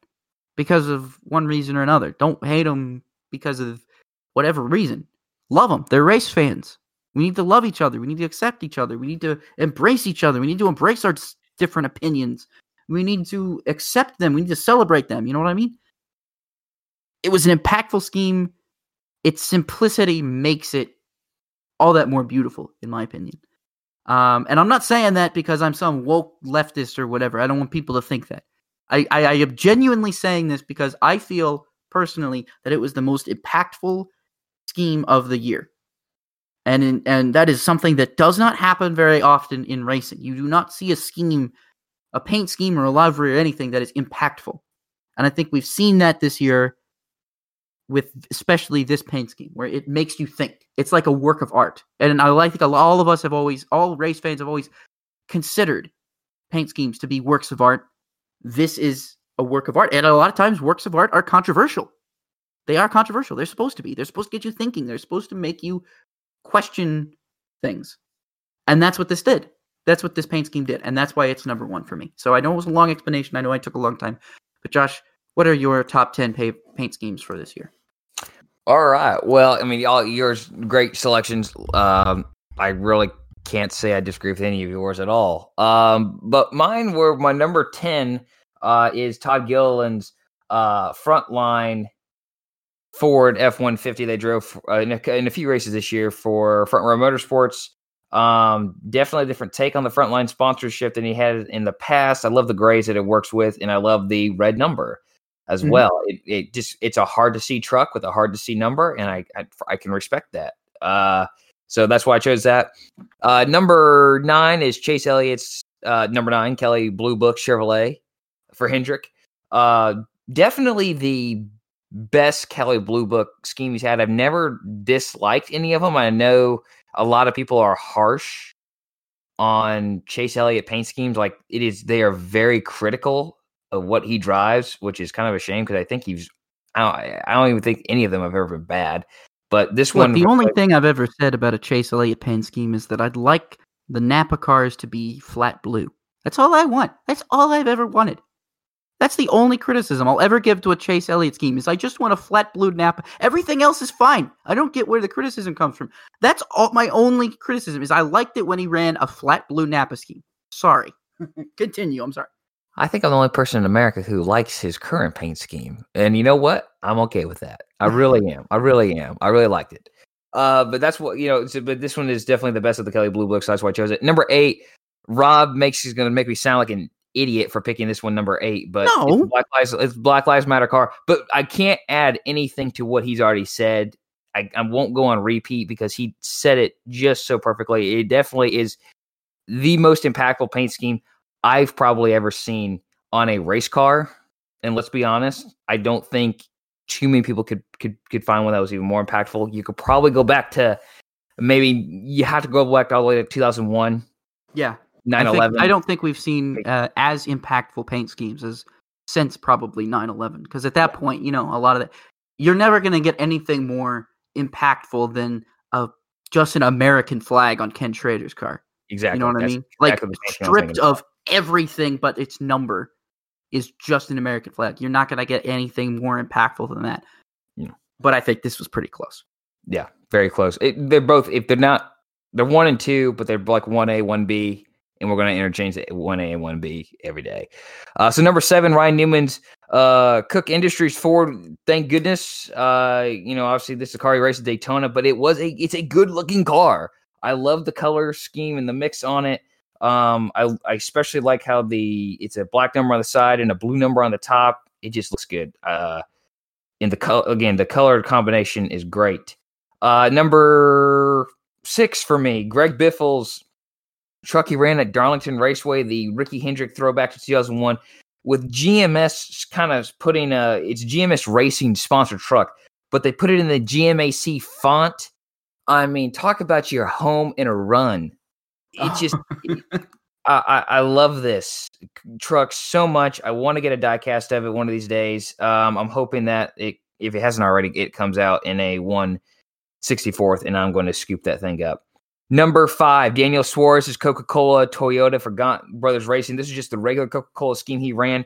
because of one reason or another. Don't hate them because of whatever reason. Love them. They're race fans. We need to love each other. We need to accept each other. We need to embrace each other. We need to embrace our different opinions. We need to accept them. We need to celebrate them. You know what I mean? It was an impactful scheme. Its simplicity makes it all that more beautiful, in my opinion. Um, and I'm not saying that because I'm some woke leftist or whatever. I don't want people to think that. I, I, I am genuinely saying this because I feel personally that it was the most impactful scheme of the year. And in, and that is something that does not happen very often in racing. You do not see a scheme, a paint scheme or a livery or anything that is impactful. And I think we've seen that this year. With especially this paint scheme where it makes you think. It's like a work of art. And I think all of us have always, all race fans have always considered paint schemes to be works of art. This is a work of art. And a lot of times works of art are controversial. They are controversial. They're supposed to be. They're supposed to get you thinking. They're supposed to make you question things. And that's what this did. That's what this paint scheme did. And that's why it's number one for me. So I know it was a long explanation. I know I took a long time. But Josh, what are your top ten paint schemes for this year? All right. Well, I mean, all yours, great selections. Um, I really can't say I disagree with any of yours at all. Um, but mine were my number ten uh, is Todd Gilliland's uh, Frontline Ford F one fifty. They drove uh, in, a, in a few races this year for Front Row Motorsports. Um, definitely a different take on the Frontline sponsorship than he had in the past. I love the grays that it works with, and I love the red number as mm-hmm. well. It, it just, it's a hard to see truck with a hard to see number. And I, I, I can respect that. Uh, so that's why I chose that. Uh, number nine is Chase Elliott's, uh, number nine, Kelly Blue Book Chevrolet for Hendrick. Uh, definitely the best Kelly Blue Book scheme he's had. I've never disliked any of them. I know a lot of people are harsh on Chase Elliott paint schemes. Like it is, they are very critical of what he drives, which is kind of a shame because I think he's, I don't, I don't even think any of them have ever been bad. But this Look, one, the only like, thing I've ever said about a Chase Elliott paint scheme is that I'd like the Napa cars to be flat blue. That's all I want. That's all I've ever wanted. That's the only criticism I'll ever give to a Chase Elliott scheme is I just want a flat blue Napa. Everything else is fine. I don't get where the criticism comes from. That's all. My only criticism is I liked it when he ran a flat blue Napa scheme. Sorry. Continue. I'm sorry. I think I'm the only person in America who likes his current paint scheme. And you know what? I'm okay with that. I really am. I really am. I really liked it. Uh, but that's what, you know, so, but this one is definitely the best of the Kelly Blue Book. So that's why I chose it. Number eight, Rob makes, he's going to make me sound like an idiot for picking this one, number eight, but no. it's, Black Lives, it's Black Lives Matter car. But I can't add anything to what he's already said. I, I won't go on repeat because he said it just so perfectly. It definitely is the most impactful paint scheme I've probably ever seen on a race car. And let's be honest, I don't think too many people could, could, could find one that was even more impactful. You could probably go back to maybe you have to go back all the way to two thousand one. Yeah. nine eleven. I, I don't think we've seen uh, as impactful paint schemes as since probably nine eleven. Because at that point, you know, a lot of that, you're never going to get anything more impactful than a, just an American flag on Ken Schrader's car. Exactly. You know what That's I mean? Exactly like stripped of everything but its number is just an American flag. You're not going to get anything more impactful than that. Yeah. But I think this was pretty close. Yeah, very close. It, they're both, if they're not, they're one and two, but they're like one A, one B, and we're going to interchange the one A and one B every day. Uh, so number seven, Ryan Newman's uh, Cook Industries Ford. Thank goodness. Uh, you know, obviously this is a car he raced at Daytona, but it was a, it's a good looking car. I love the color scheme and the mix on it. Um, I, I especially like how the it's a black number on the side and a blue number on the top. It just looks good. Uh, and the color again, the color combination is great. Uh, number six for me, Greg Biffle's truck he ran at Darlington Raceway, the Ricky Hendrick throwback to two thousand one, with G M S kind of putting a it's G M S Racing sponsored truck, but they put it in the G M A C font. I mean, talk about your home in a run. It's just, it, I, I love this truck so much. I want to get a die cast of it one of these days. Um, I'm hoping that it, if it hasn't already, it comes out in a one sixty-fourth, and I'm going to scoop that thing up. Number five, Daniel Suarez's Coca-Cola Toyota for Gant Brothers Racing. This is just the regular Coca-Cola scheme he ran.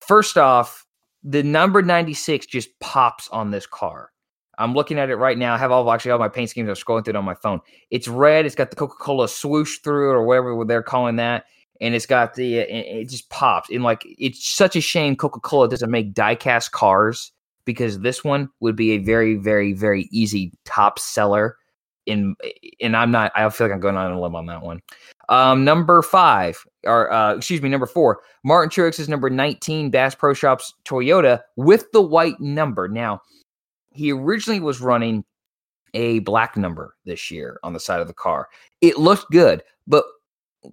First off, the number ninety-six just pops on this car. I'm looking at it right now. I have all actually all my paint schemes. I'm scrolling through it on my phone. It's red. It's got the Coca-Cola swoosh through it or whatever they're calling that. And it's got the, it just pops. And like, it's such a shame Coca-Cola doesn't make die-cast cars because this one would be a very, very, very easy top seller. In, and I'm not, I feel like I'm going on a limb on that one. Um, number five, or uh, excuse me, number four, Martin Truex is number nineteen, Bass Pro Shops Toyota with the white number. Now, he originally was running a black number this year on the side of the car. It looked good, but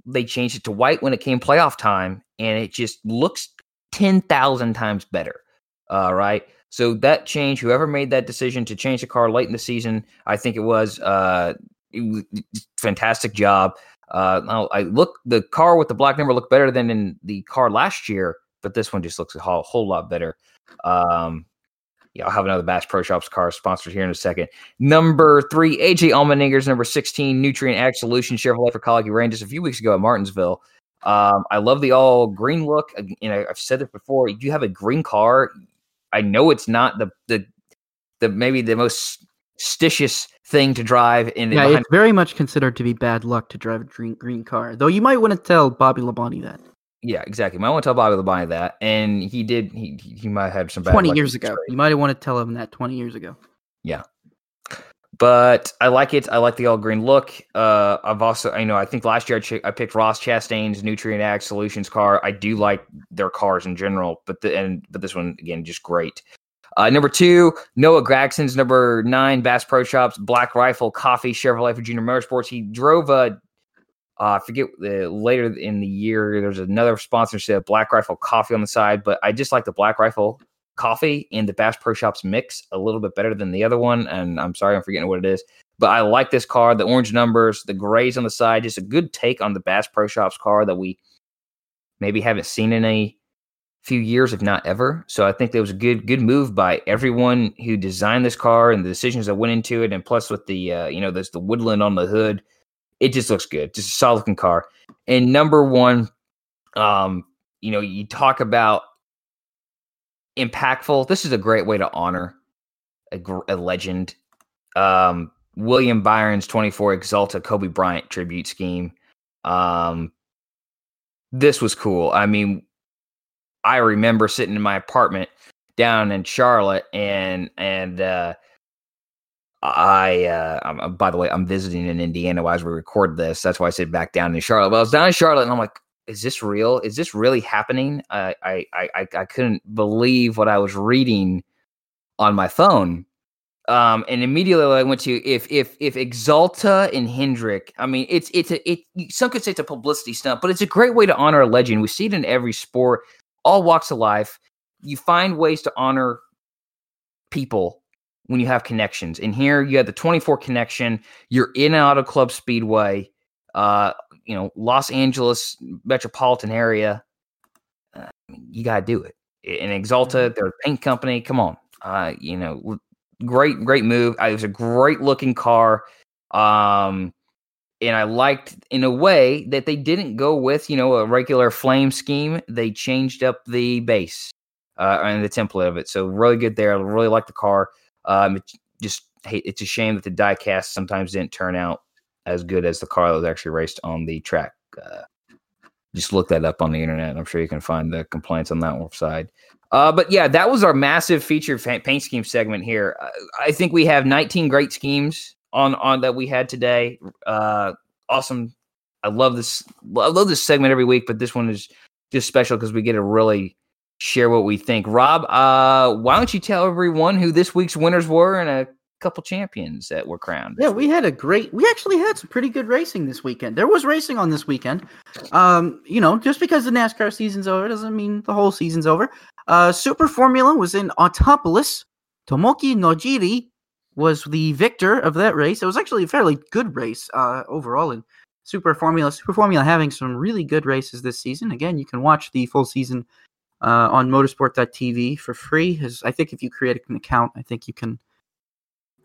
they changed it to white when it came playoff time, and it just looks ten thousand times better. All right. So that change, whoever made that decision to change the car late in the season, I think it was uh, a fantastic job. Uh, I look, the car with the black number looked better than in the car last year, but this one just looks a whole, whole lot better. Um, Yeah, I'll have another Bass Pro Shops car sponsored here in a second. Number three, A J Allmendinger's number sixteen, Nutrien Ag Solution Chevrolet for Colleague. He ran just a few weeks ago at Martinsville. Um, I love the all green look. You know, I've said this before. You have a green car. I know it's not the the the maybe the most stitious thing to drive. In yeah, it's very much considered to be bad luck to drive a green, green car, though you might want to tell Bobby Labonte that. Yeah, exactly. You might want to tell Bobby Labonte that, and he did. He he might have some bad twenty luck years ago. You might want to tell him that twenty years ago. Yeah. But I like it. I like the all green look. Uh, I've also, you know, I think last year I, ch- I picked Ross Chastain's Nutrien Ag Solutions car. I do like their cars in general, but the and but this one again just great. Uh, number two, Noah Gregson's number nine Bass Pro Shops Black Rifle Coffee Chevrolet for Junior Motorsports. He drove a, uh, I forget uh, later in the year. There's another sponsorship, Black Rifle Coffee on the side, but I just like the Black Rifle Coffee in the Bass Pro Shops mix a little bit better than the other one, and I'm sorry I'm forgetting what it is, but I like this car, the orange numbers, the grays on the side, just a good take on the Bass Pro Shops car that we maybe haven't seen in a few years, if not ever. So I think that was a good good move by everyone who designed this car and the decisions that went into it, and plus with the uh, you know, there's the woodland on the hood, it just looks good, just a solid looking car. And number one, um, you know, you talk about impactful. This is a great way to honor a, gr- a legend. Um, William Byron's twenty-four Exalta Kobe Bryant tribute scheme. Um, this was cool. I mean, I remember sitting in my apartment down in Charlotte, and and uh, I. Uh, I'm, by the way, I'm visiting in Indiana as we record this. That's why I said back down in Charlotte. But I was down in Charlotte, and I'm like, is this real? Is this really happening? I, I, I, I couldn't believe what I was reading on my phone. Um, and immediately I went to, if, if, if Exalta and Hendrick, I mean, it's, it's a, it, some could say it's a publicity stunt, but it's a great way to honor a legend. We see it in every sport, all walks of life. You find ways to honor people when you have connections. And here you had the twenty-four connection. You're in Auto Club Speedway, uh, you know, Los Angeles metropolitan area. Uh, you got to do it. And Exalta, their paint company, come on. Uh, you know, great, great move. It was a great looking car. Um, and I liked, in a way, that they didn't go with, you know, a regular flame scheme. They changed up the base uh, and the template of it. So really good there. I really like the car. Um, it just, hey, it's a shame that the die cast sometimes didn't turn out as good as the car that was actually raced on the track. Uh, just look that up on the internet. I'm sure you can find the complaints on that one side. Uh, but yeah, that was our massive featured paint scheme segment here. Uh, I think we have nineteen great schemes on, on that we had today. Uh, awesome. I love this. I love this segment every week, but this one is just special because we get to really share what we think. Rob, uh, why don't you tell everyone who this week's winners were and a couple champions that were crowned. Yeah, we had a great, we actually had some pretty good racing this weekend. There was racing on this weekend. Um, you know, just because the NASCAR season's over doesn't mean the whole season's over. Uh, Super Formula was in Autopolis. Tomoki Nojiri was the victor of that race. It was actually a fairly good race uh, overall in Super Formula. Super Formula having some really good races this season. Again, you can watch the full season uh, on motorsport dot t v for free. As I think if you create an account, I think you can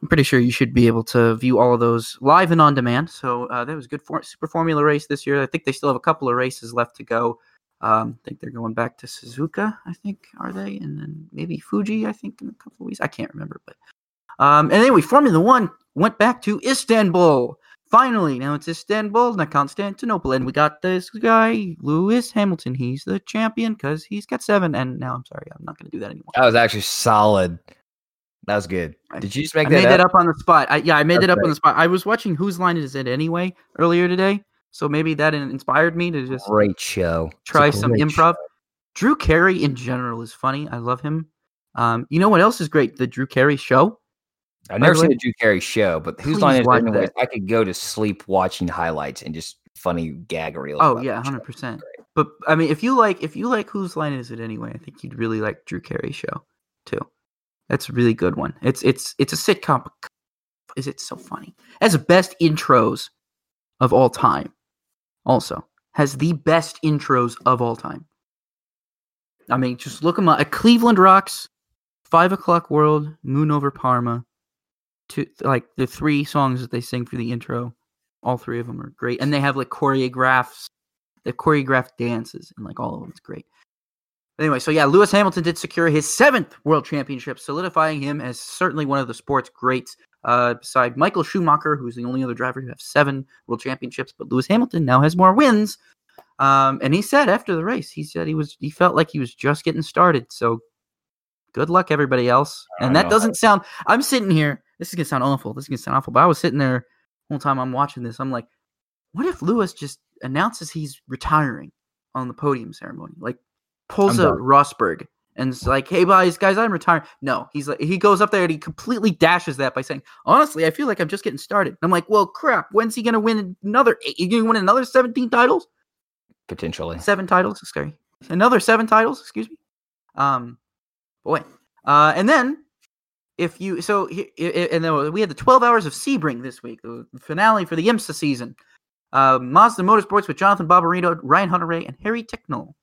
I'm pretty sure you should be able to view all of those live and on demand. So uh, that was a good for- Super Formula race this year. I think they still have a couple of races left to go. Um, I think they're going back to Suzuka, I think, are they? And then maybe Fuji, I think, in a couple of weeks. I can't remember. But um, and anyway, Formula One went back to Istanbul. Finally, now it's Istanbul, not Constantinople. And we got this guy, Lewis Hamilton. He's the champion because he's got seven. And now I'm sorry, I'm not going to do that anymore. That was actually solid. That was good. Did you just make I that made up? that up on the spot. I, yeah, I made That's it up right. on the spot. I was watching Whose Line Is It Anyway earlier today, so maybe that inspired me to just great show. try great some improv. Show. Drew Carey in general is funny. I love him. Um, you know what else is great? The Drew Carey Show. I've never seen the Drew Carey Show, but Whose Line Is It Anyway? I could go to sleep watching highlights and just funny gag reels. Oh yeah, one hundred percent. But I mean, if you like, if you like Whose Line Is It Anyway, I think you'd really like Drew Carey Show too. That's a really good one. It's it's it's a sitcom. But is it so funny? Has the best intros of all time. Also has the best intros of all time. I mean, just look them up. At Cleveland Rocks, Five O'Clock World, Moon Over Parma. Two like the three songs that they sing for the intro. All three of them are great, and they have like choreographs, the choreographed dances, and like all of them is great. Anyway, so yeah, Lewis Hamilton did secure his seventh world championship, solidifying him as certainly one of the sport's greats. Uh, beside Michael Schumacher, who's the only other driver to have seven world championships, but Lewis Hamilton now has more wins. Um, and he said after the race, he said he was he felt like he was just getting started. So good luck, everybody else. And that doesn't sound. I'm sitting here. This is gonna sound awful. This is gonna sound awful. But I was sitting there the whole time I'm watching this. I'm like, what if Lewis just announces he's retiring on the podium ceremony? Like pulls a Rosberg and it's like, hey, guys, guys, I'm retiring. No, he's like, he goes up there and he completely dashes that by saying, honestly, I feel like I'm just getting started. And I'm like, well, crap. When's he gonna win another? Eight? You gonna win another seventeen titles? Potentially seven titles. Scary. Another seven titles. Excuse me. Um, boy. Uh, and then if you so and then we had the twelve hours of Sebring this week, the finale for the IMSA season. Uh, Mazda Motorsports with Jonathan Barbarino, Ryan Hunter-Reay, and Harry Ticknell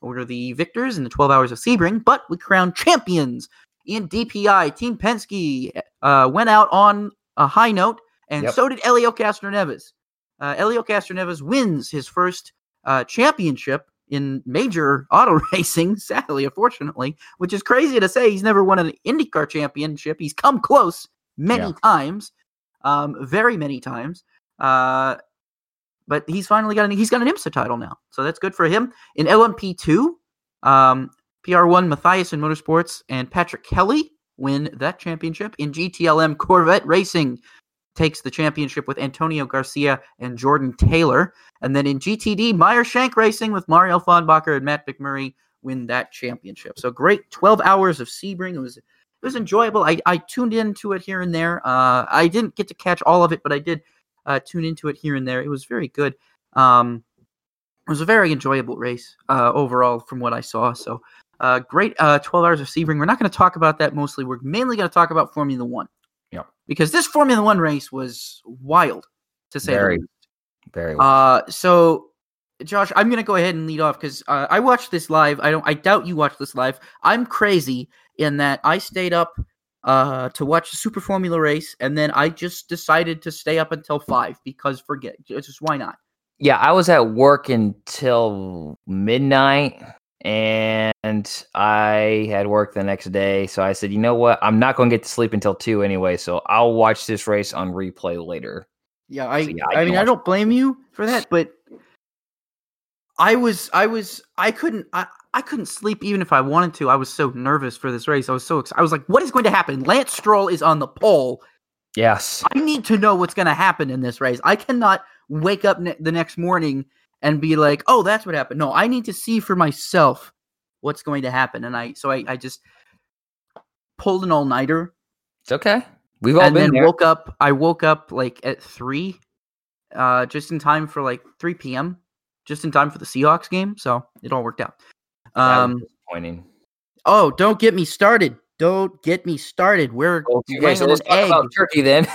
were the victors in the twelve hours of Sebring. But we crowned champions in D P I. Team Penske uh, went out on a high note, and yep. so did Elio Castroneves. Uh, Elio Castroneves wins his first. Uh, championship in major auto racing, sadly, unfortunately, which is crazy to say. He's never won an IndyCar championship. He's come close many yeah. times, um, very many times. Uh, but he's finally got an he's got an IMSA title now, so that's good for him. In L M P two, um, P R one Mathias in Motorsports and Patrick Kelly win that championship. In G T L M, Corvette Racing takes the championship with Antonio Garcia and Jordan Taylor. And then in G T D, Meyer Shank Racing with Mario Fonbacher and Matt McMurray win that championship. So great twelve hours of Sebring. It was it was enjoyable. I, I tuned into it here and there. Uh, I didn't get to catch all of it, but I did uh, tune into it here and there. It was very good. Um, it was a very enjoyable race uh, overall from what I saw. So uh, great uh, twelve hours of Sebring. We're not going to talk about that mostly. We're mainly going to talk about Formula One. Yeah, because this Formula One race was wild, to say very, the least. Very wild. Uh, so, Josh, I'm going to go ahead and lead off because uh, I watched this live. I don't. I doubt you watched this live. I'm crazy in that I stayed up uh, to watch the Super Formula race, and then I just decided to stay up until five because forget. Just why not? Yeah, I was at work until midnight. And I had work the next day, so I said, you know what? I'm not going to get to sleep until two anyway, so I'll watch this race on replay later. Yeah, I so yeah, I, I mean, I don't blame you for that, but I was I was I couldn't I, I couldn't sleep even if I wanted to. I was so nervous for this race. I was so excited. I was like, what is going to happen? Lance Stroll is on the pole. Yes. I need to know what's going to happen in this race. I cannot wake up ne- the next morning and be like, oh, that's what happened. No, I need to see for myself what's going to happen. And I, so I, I just pulled an all-nighter. It's okay. We've all and been then woke up. I woke up like at three, uh, just in time for like three p.m., just in time for the Seahawks game. So it all worked out. Um, disappointing. Oh, don't get me started. Don't get me started. We're okay, okay, so let's talk egg. about turkey then.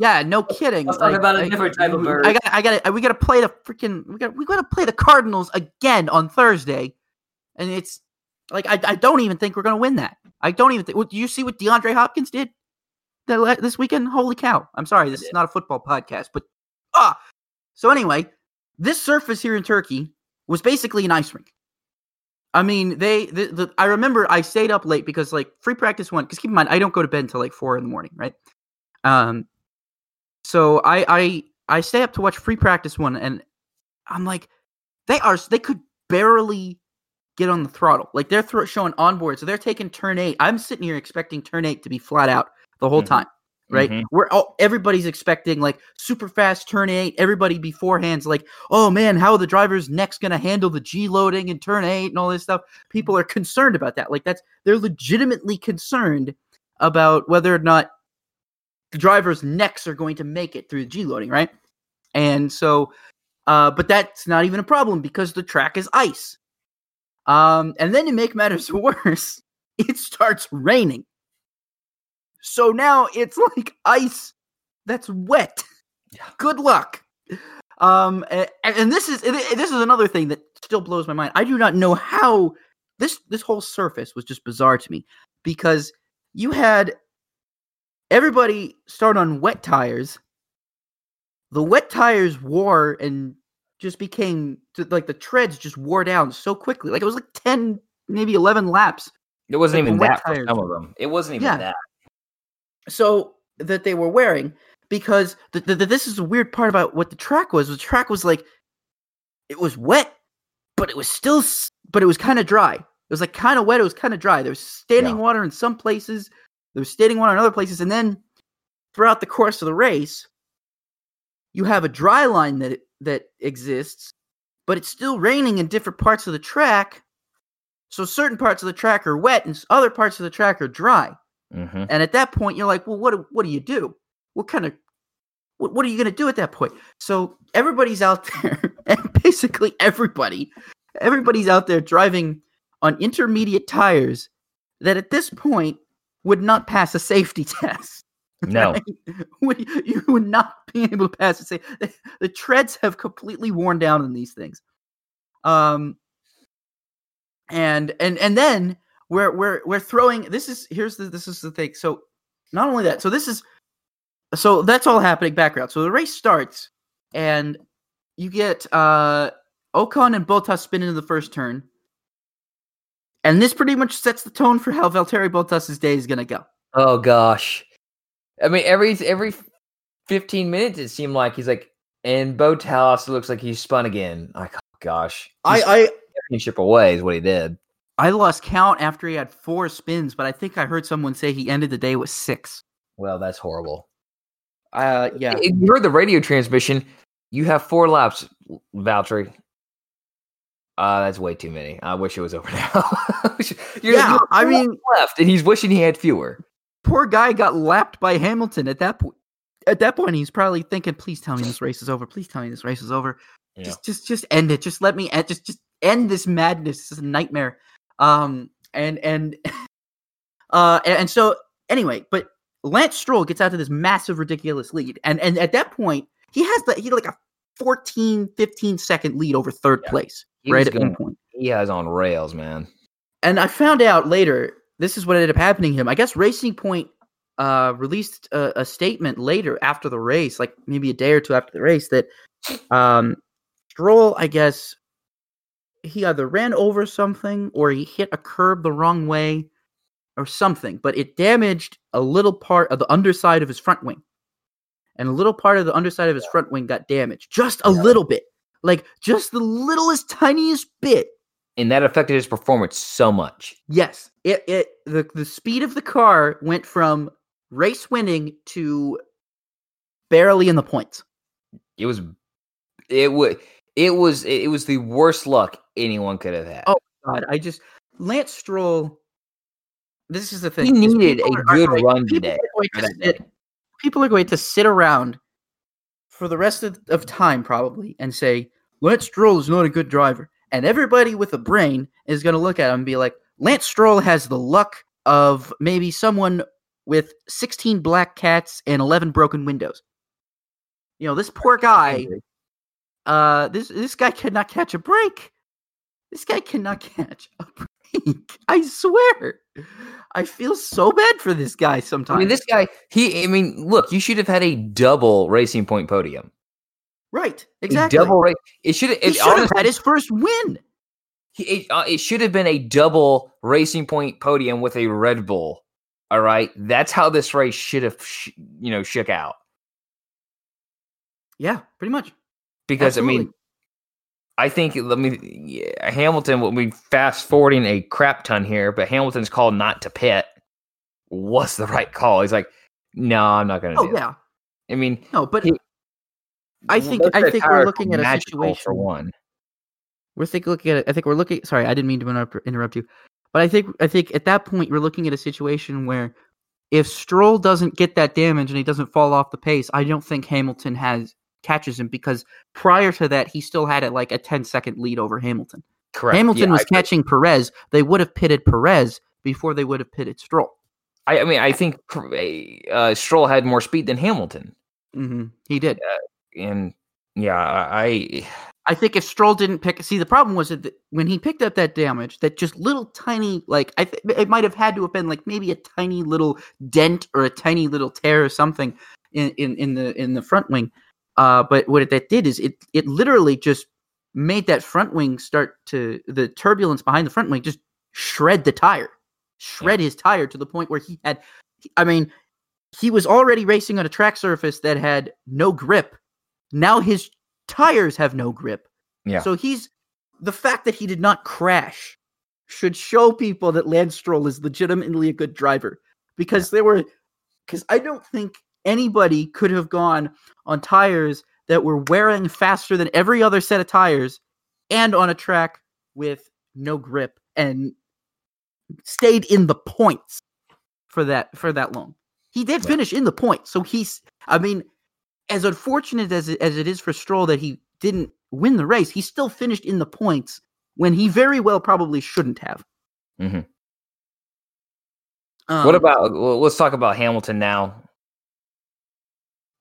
Yeah, no kidding. Let's talk like, about a I, different type of bird. I got, I got, we got to play the freaking, we got, we got to play the Cardinals again on Thursday, and it's like I, I don't even think we're gonna win that. I don't even think. Well, do you see what DeAndre Hopkins did that, this weekend? Holy cow! I'm sorry, this is not a football podcast, but ah. So anyway, this surface here in Turkey was basically an ice rink. I mean, they. The, the, I remember I stayed up late because, like, free practice one. Because keep in mind, I don't go to bed until like four in the morning, right? Um, so I, I I stay up to watch free practice one, and I'm like, they are they could barely get on the throttle. Like they're th- showing onboard, so they're taking turn eight. I'm sitting here expecting turn eight to be flat out the whole mm-hmm. time, right? Mm-hmm. We're all everybody's expecting like super fast turn eight. Everybody beforehand's like, oh man, how are the drivers next going to handle the G loading and turn eight and all this stuff? People are concerned about that. Like that's they're legitimately concerned about whether or not the drivers' necks are going to make it through the G-loading, right? And so, uh, but that's not even a problem because the track is ice. Um, and then to make matters worse, it starts raining. So now it's like ice that's wet. Good luck. Um, and, and this is this is another thing that still blows my mind. I do not know how this this whole surface was just bizarre to me because you had everybody start on wet tires. The wet tires wore and just became like the treads just wore down so quickly. Like it was like ten maybe eleven laps. It wasn't even that for some of them. It wasn't even yeah. that. So that they were wearing, because the, the, the, this is the weird part about what the track was. The track was like, it was wet, but it was still, but it was kind of dry. It was like kind of wet. It was kind of dry. There was standing yeah. water in some places. There was standing water in other places. And then throughout the course of the race, you have a dry line that that exists, but it's still raining in different parts of the track. So certain parts of the track are wet and other parts of the track are dry. Mm-hmm. And at that point, you're like, well, what do, what do you do? What kind of, what, what are you going to do at that point? So everybody's out there, and basically everybody, everybody's out there driving on intermediate tires that at this point would not pass a safety test. No. Right? You would not be able to pass a safety test. The treads have completely worn down in these things. Um, And and and then we're we're we're throwing this is here's the this is the thing. So not only that, so this is so that's all happening background. So the race starts and you get uh, Ocon and Bottas spin into the first turn. And this pretty much sets the tone for how Valtteri Bottas' day is gonna go. Oh gosh. I mean every every fifteen minutes it seemed like he's like, and Bottas looks like he spun again. Like oh, gosh. He's- I I championship away is what he did. I lost count after he had four spins, but I think I heard someone say he ended the day with six. Well, that's horrible. Uh, yeah. If you heard the radio transmission. You have four laps, Valtteri. Uh, that's way too many. I wish it was over now. You're, yeah, you're I mean, left, and he's wishing he had fewer. Poor guy got lapped by Hamilton at that point. At that point, he's probably thinking, "Please tell me this race is over. Please tell me this race is over. Yeah. Just, just, just end it. Just let me end. Just, just." End this madness. This is a nightmare. Um, and and uh, and, and so anyway, but Lance Stroll gets out to this massive, ridiculous lead, and and at that point, he has the he had like a fourteen, fifteen second lead over third yeah. place. He right at going, one point, he has on rails, man. And I found out later this is what ended up happening to him. I guess Racing Point uh, released a, a statement later after the race, like maybe a day or two after the race, that um, Stroll, I guess. He either ran over something or he hit a curb the wrong way or something, but it damaged a little part of the underside of his front wing. And a little part of the underside of his front wing got damaged. Just a yeah. little bit. Like, just the littlest, tiniest bit. And that affected his performance so much. Yes. It it the, the speed of the car went from race winning to barely in the points. It was... It would... It was it was the worst luck anyone could have had. Oh God! I just Lance Stroll. This is the thing. He needed a good going, run people today. Are to sit, people are going to sit around for the rest of, of time probably and say Lance Stroll is not a good driver, and everybody with a brain is going to look at him and be like, Lance Stroll has the luck of maybe someone with sixteen black cats and eleven broken windows. You know, this poor guy. Uh, this this guy cannot catch a break. This guy cannot catch a break. I swear. I feel so bad for this guy sometimes. I mean, this guy, he, I mean, look, you should have had a double Racing Point podium. Right, exactly. A double race. It should have, it, he should honestly, have had his first win. He, it, uh, it should have been a double Racing Point podium with a Red Bull. All right? That's how this race should have, sh- you know, shook out. Yeah, pretty much. Because, absolutely. I mean, I think, let me, yeah, Hamilton, we'll be fast forwarding a crap ton here, but Hamilton's call not to pit was the right call. He's like, no, I'm not going to oh, do yeah. it. I mean, no, but he, I think, I think we're looking at a situation for one. We're think looking at, I think we're looking, sorry, I didn't mean to interrupt you, but I think, I think at that point, we're looking at a situation where if Stroll doesn't get that damage and he doesn't fall off the pace, I don't think Hamilton has. Catches him, because prior to that he still had a, like a ten second lead over Hamilton. Correct. Hamilton yeah, was I, catching Perez. They would have pitted Perez before they would have pitted Stroll. I, I mean, I think uh, Stroll had more speed than Hamilton. Mm-hmm. He did, uh, and yeah, I I think if Stroll didn't pick, see the problem was that when he picked up that damage, that just little tiny like I th- it might have had to have been like maybe a tiny little dent or a tiny little tear or something in in, in the in the front wing. Uh, but what that did is it it literally just made that front wing start to – the turbulence behind the front wing just shred the tire, shred yeah. his tire to the point where he had, I mean, he was already racing on a track surface that had no grip. Now his tires have no grip. Yeah. So he's, the fact that he did not crash should show people that Lance Stroll is legitimately a good driver, because yeah. they were, because I don't think anybody could have gone on tires that were wearing faster than every other set of tires and on a track with no grip and stayed in the points for that, for that long. He did yeah. finish in the points. So he's, I mean, as unfortunate as it, as it is for Stroll that he didn't win the race, he still finished in the points when he very well probably shouldn't have. Mm-hmm. Um, what about, well, let's talk about Hamilton now.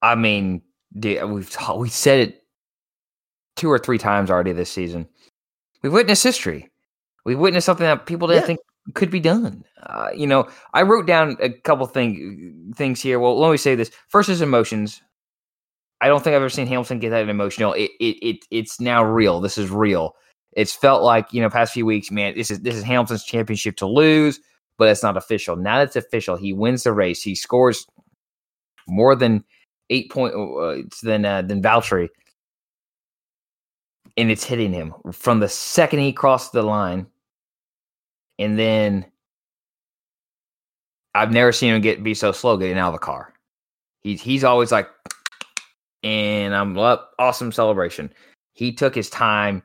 I mean, we've we said it two or three times already this season. We've witnessed history. We've witnessed something that people didn't yeah. think could be done. Uh, you know, I wrote down a couple thing, things here. Well, let me say this. First is emotions. I don't think I've ever seen Hamilton get that emotional. It, it it it's now real. This is real. It's felt like, you know, past few weeks, man, this is this is Hamilton's championship to lose, but it's not official. Now it's official. He wins the race. He scores more than eight point uh, than uh, than Valtteri, and it's hitting him from the second he crossed the line. And then I've never seen him get be so slow getting out of the car. He's he's always like. And I'm up. Awesome celebration. He took his time.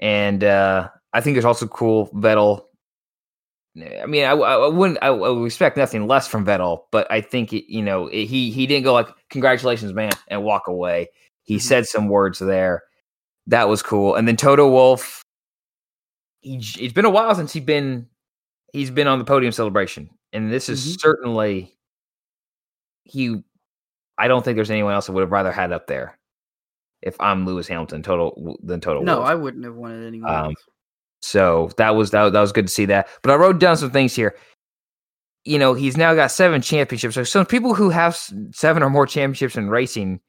And uh, I think it's also cool. Vettel. I mean, I, I wouldn't, I would expect nothing less from Vettel, but I think, it, you know, it, he, he didn't go like, congratulations, man, and walk away. He mm-hmm. said some words there. That was cool. And then Toto Wolff. He, it's been a while since he's been, he's been on the podium celebration. And this is mm-hmm. certainly, he, I don't think there's anyone else I would have rather had up there if I'm Lewis Hamilton total than Toto Wolff. No, I wouldn't have wanted anyone um, else. So that was, that, that was good to see that. But I wrote down some things here. You know, he's now got seven championships. So some people who have seven or more championships in racing,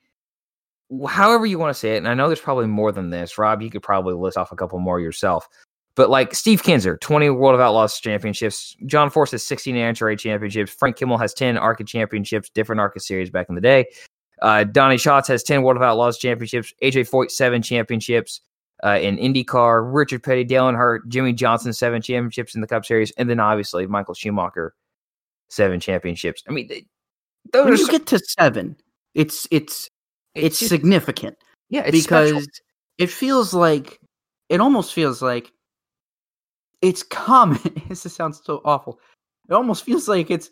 however you want to say it, and I know there's probably more than this. Rob, you could probably list off a couple more yourself. But like Steve Kinzer, twenty World of Outlaws championships. John Force has sixteen N H R A championships. Frank Kimmel has ten ARCA championships, different ARCA series back in the day. Uh, Donnie Schatz has ten World of Outlaws championships. A J. Foyt, seven championships uh, in IndyCar. Richard Petty, Dale Earnhardt, Jimmy Johnson, seven championships in the Cup Series. And then obviously Michael Schumacher, seven championships. I mean, they, those when are you so- get to seven, it's, it's, it's, it's significant. Yeah, it's because special. It feels like, it almost feels like, it's common. This sounds so awful. It almost feels like it's,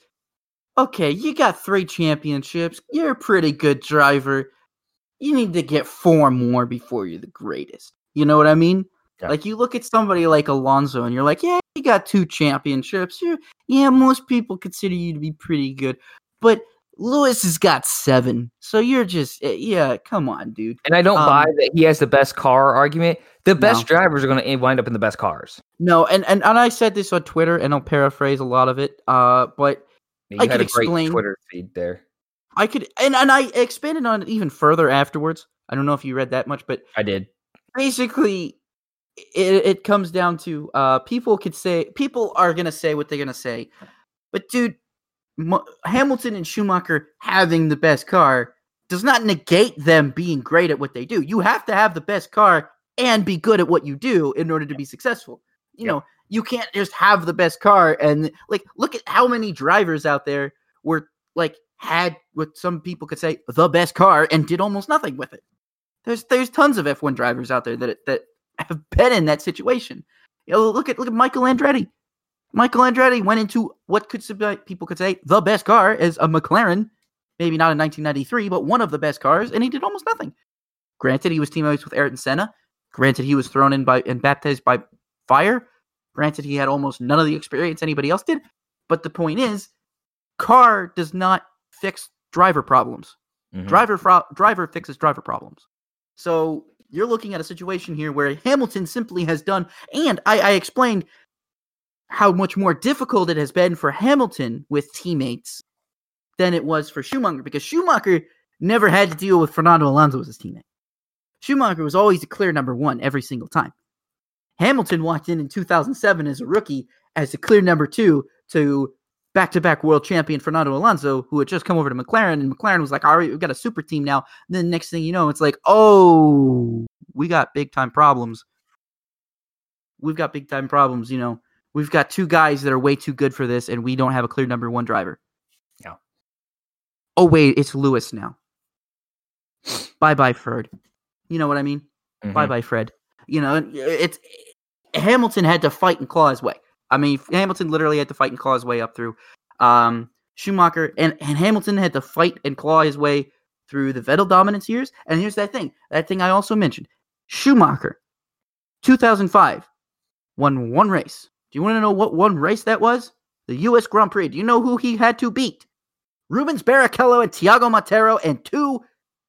okay, you got three championships. You're a pretty good driver. You need to get four more before you're the greatest. You know what I mean? Yeah. Like, you look at somebody like Alonso, and you're like, yeah, you got two championships. You're, yeah, most people consider you to be pretty good. But Lewis has got seven. So you're just, yeah, come on, dude. And I don't um, buy that he has the best car argument. The best no. drivers are going to wind up in the best cars. No, and, and, and I said this on Twitter, and I'll paraphrase a lot of it, uh, but you I could explain. You had a great Twitter feed there. I could, and, and I expanded on it even further afterwards. I don't know if you read that much, but I did. Basically, it, it comes down to uh, people could say, people are going to say what they're going to say, but dude, Mo- Hamilton and Schumacher having the best car does not negate them being great at what they do. You have to have the best car and be good at what you do in order to be successful. You yeah. know, you can't just have the best car and like, look at how many drivers out there were like, had what some people could say the best car and did almost nothing with it. There's, there's tons of F one drivers out there that, that have been in that situation. You know, look at, look at Michael Andretti. Michael Andretti went into what could people could say the best car is a McLaren, maybe not in nineteen ninety-three, but one of the best cars, and he did almost nothing. Granted, he was teammates with Ayrton Senna. Granted, he was thrown in by and baptized by fire. Granted, he had almost none of the experience anybody else did. But the point is, car does not fix driver problems. Mm-hmm. Driver fro- driver fixes driver problems. So you're looking at a situation here where Hamilton simply has done, and I, I explained how much more difficult it has been for Hamilton with teammates than it was for Schumacher, because Schumacher never had to deal with Fernando Alonso as his teammate. Schumacher was always a clear number one every single time. Hamilton walked in in two thousand seven as a rookie as the clear number two to back-to-back world champion Fernando Alonso, who had just come over to McLaren, and McLaren was like, all right, we've got a super team now. And then the next thing you know, it's like, oh, we got big-time problems. We've got big-time problems, you know. We've got two guys that are way too good for this, and we don't have a clear number one driver. Yeah. Oh, wait, it's Lewis now. Bye-bye, Ferd. You know what I mean? Mm-hmm. Bye-bye, Fred. You know, it's Hamilton had to fight and claw his way. I mean, Hamilton literally had to fight and claw his way up through um, Schumacher, and, and Hamilton had to fight and claw his way through the Vettel dominance years. And here's that thing, that thing I also mentioned. Schumacher, two thousand five, won one race. Do you want to know what one race that was? The U S Grand Prix. Do you know who he had to beat? Rubens Barrichello and Tiago Monteiro and two,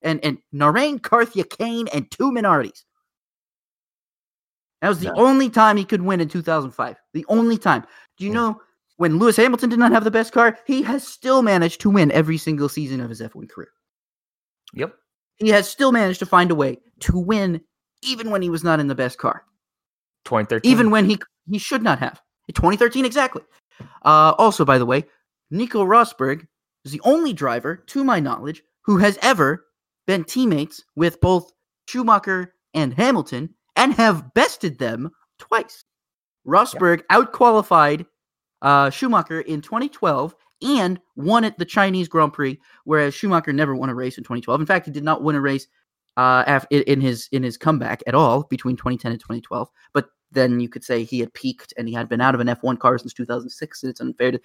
and, and Narain Karthikeyan and two Minardis. That was the no. only time he could win in two thousand five. The only time. Do you yeah. know when Lewis Hamilton did not have the best car, he has still managed to win every single season of his F one career. Yep. He has still managed to find a way to win even when he was not in the best car. twenty thirteen. Even when he he should not have. twenty thirteen, exactly. Uh, also, by the way, Nico Rosberg is the only driver, to my knowledge, who has ever been teammates with both Schumacher and Hamilton and have bested them twice. Rosberg yeah. outqualified uh, Schumacher in twenty twelve and won at the Chinese Grand Prix, whereas Schumacher never won a race in twenty twelve. In fact, he did not win a race uh, af- in his in his comeback at all between twenty ten and twenty twelve. But then you could say he had peaked and he had been out of an F one car since two thousand six, and it's unfair to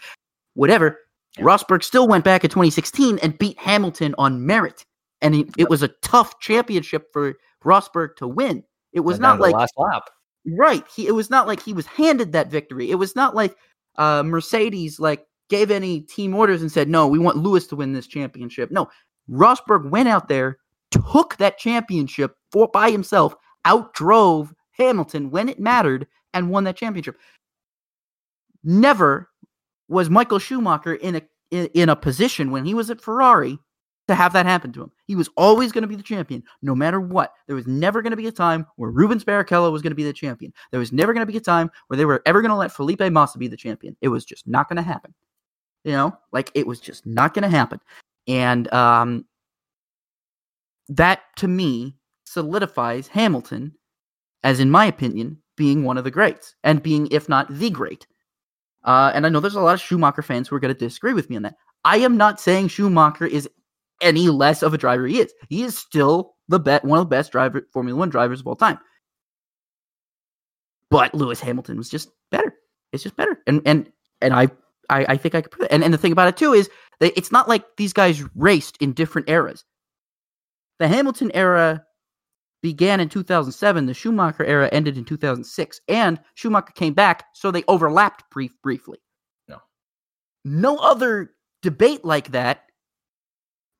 whatever. Yeah. Rosberg still went back in twenty sixteen and beat Hamilton on merit, and he, it was a tough championship for Rosberg to win. It was not like last lap. Right. He it was not like he was handed that victory. It was not like uh, Mercedes like gave any team orders and said, no, we want Lewis to win this championship. No. Rosberg went out there, took that championship for by himself, outdrove Hamilton when it mattered, and won that championship. Never was Michael Schumacher in a in, in a position when he was at Ferrari to have that happen to him. He was always going to be the champion, no matter what. There was never going to be a time where Rubens Barrichello was going to be the champion. There was never going to be a time where they were ever going to let Felipe Massa be the champion. It was just not going to happen. You know, like it was just not going to happen. And um, that, to me, solidifies Hamilton as, in my opinion, being one of the greats and being, if not the great. Uh, and I know there's a lot of Schumacher fans who are going to disagree with me on that. I am not saying Schumacher is any less of a driver he is. He is still the bet one of the best driver Formula One drivers of all time. But Lewis Hamilton was just better. It's just better. And and and I I, I think I could prove it. And and the thing about it too is that it's not like these guys raced in different eras. The Hamilton era began in two thousand seven. The Schumacher era ended in two thousand six. And Schumacher came back, so they overlapped brief briefly. No. No other debate like that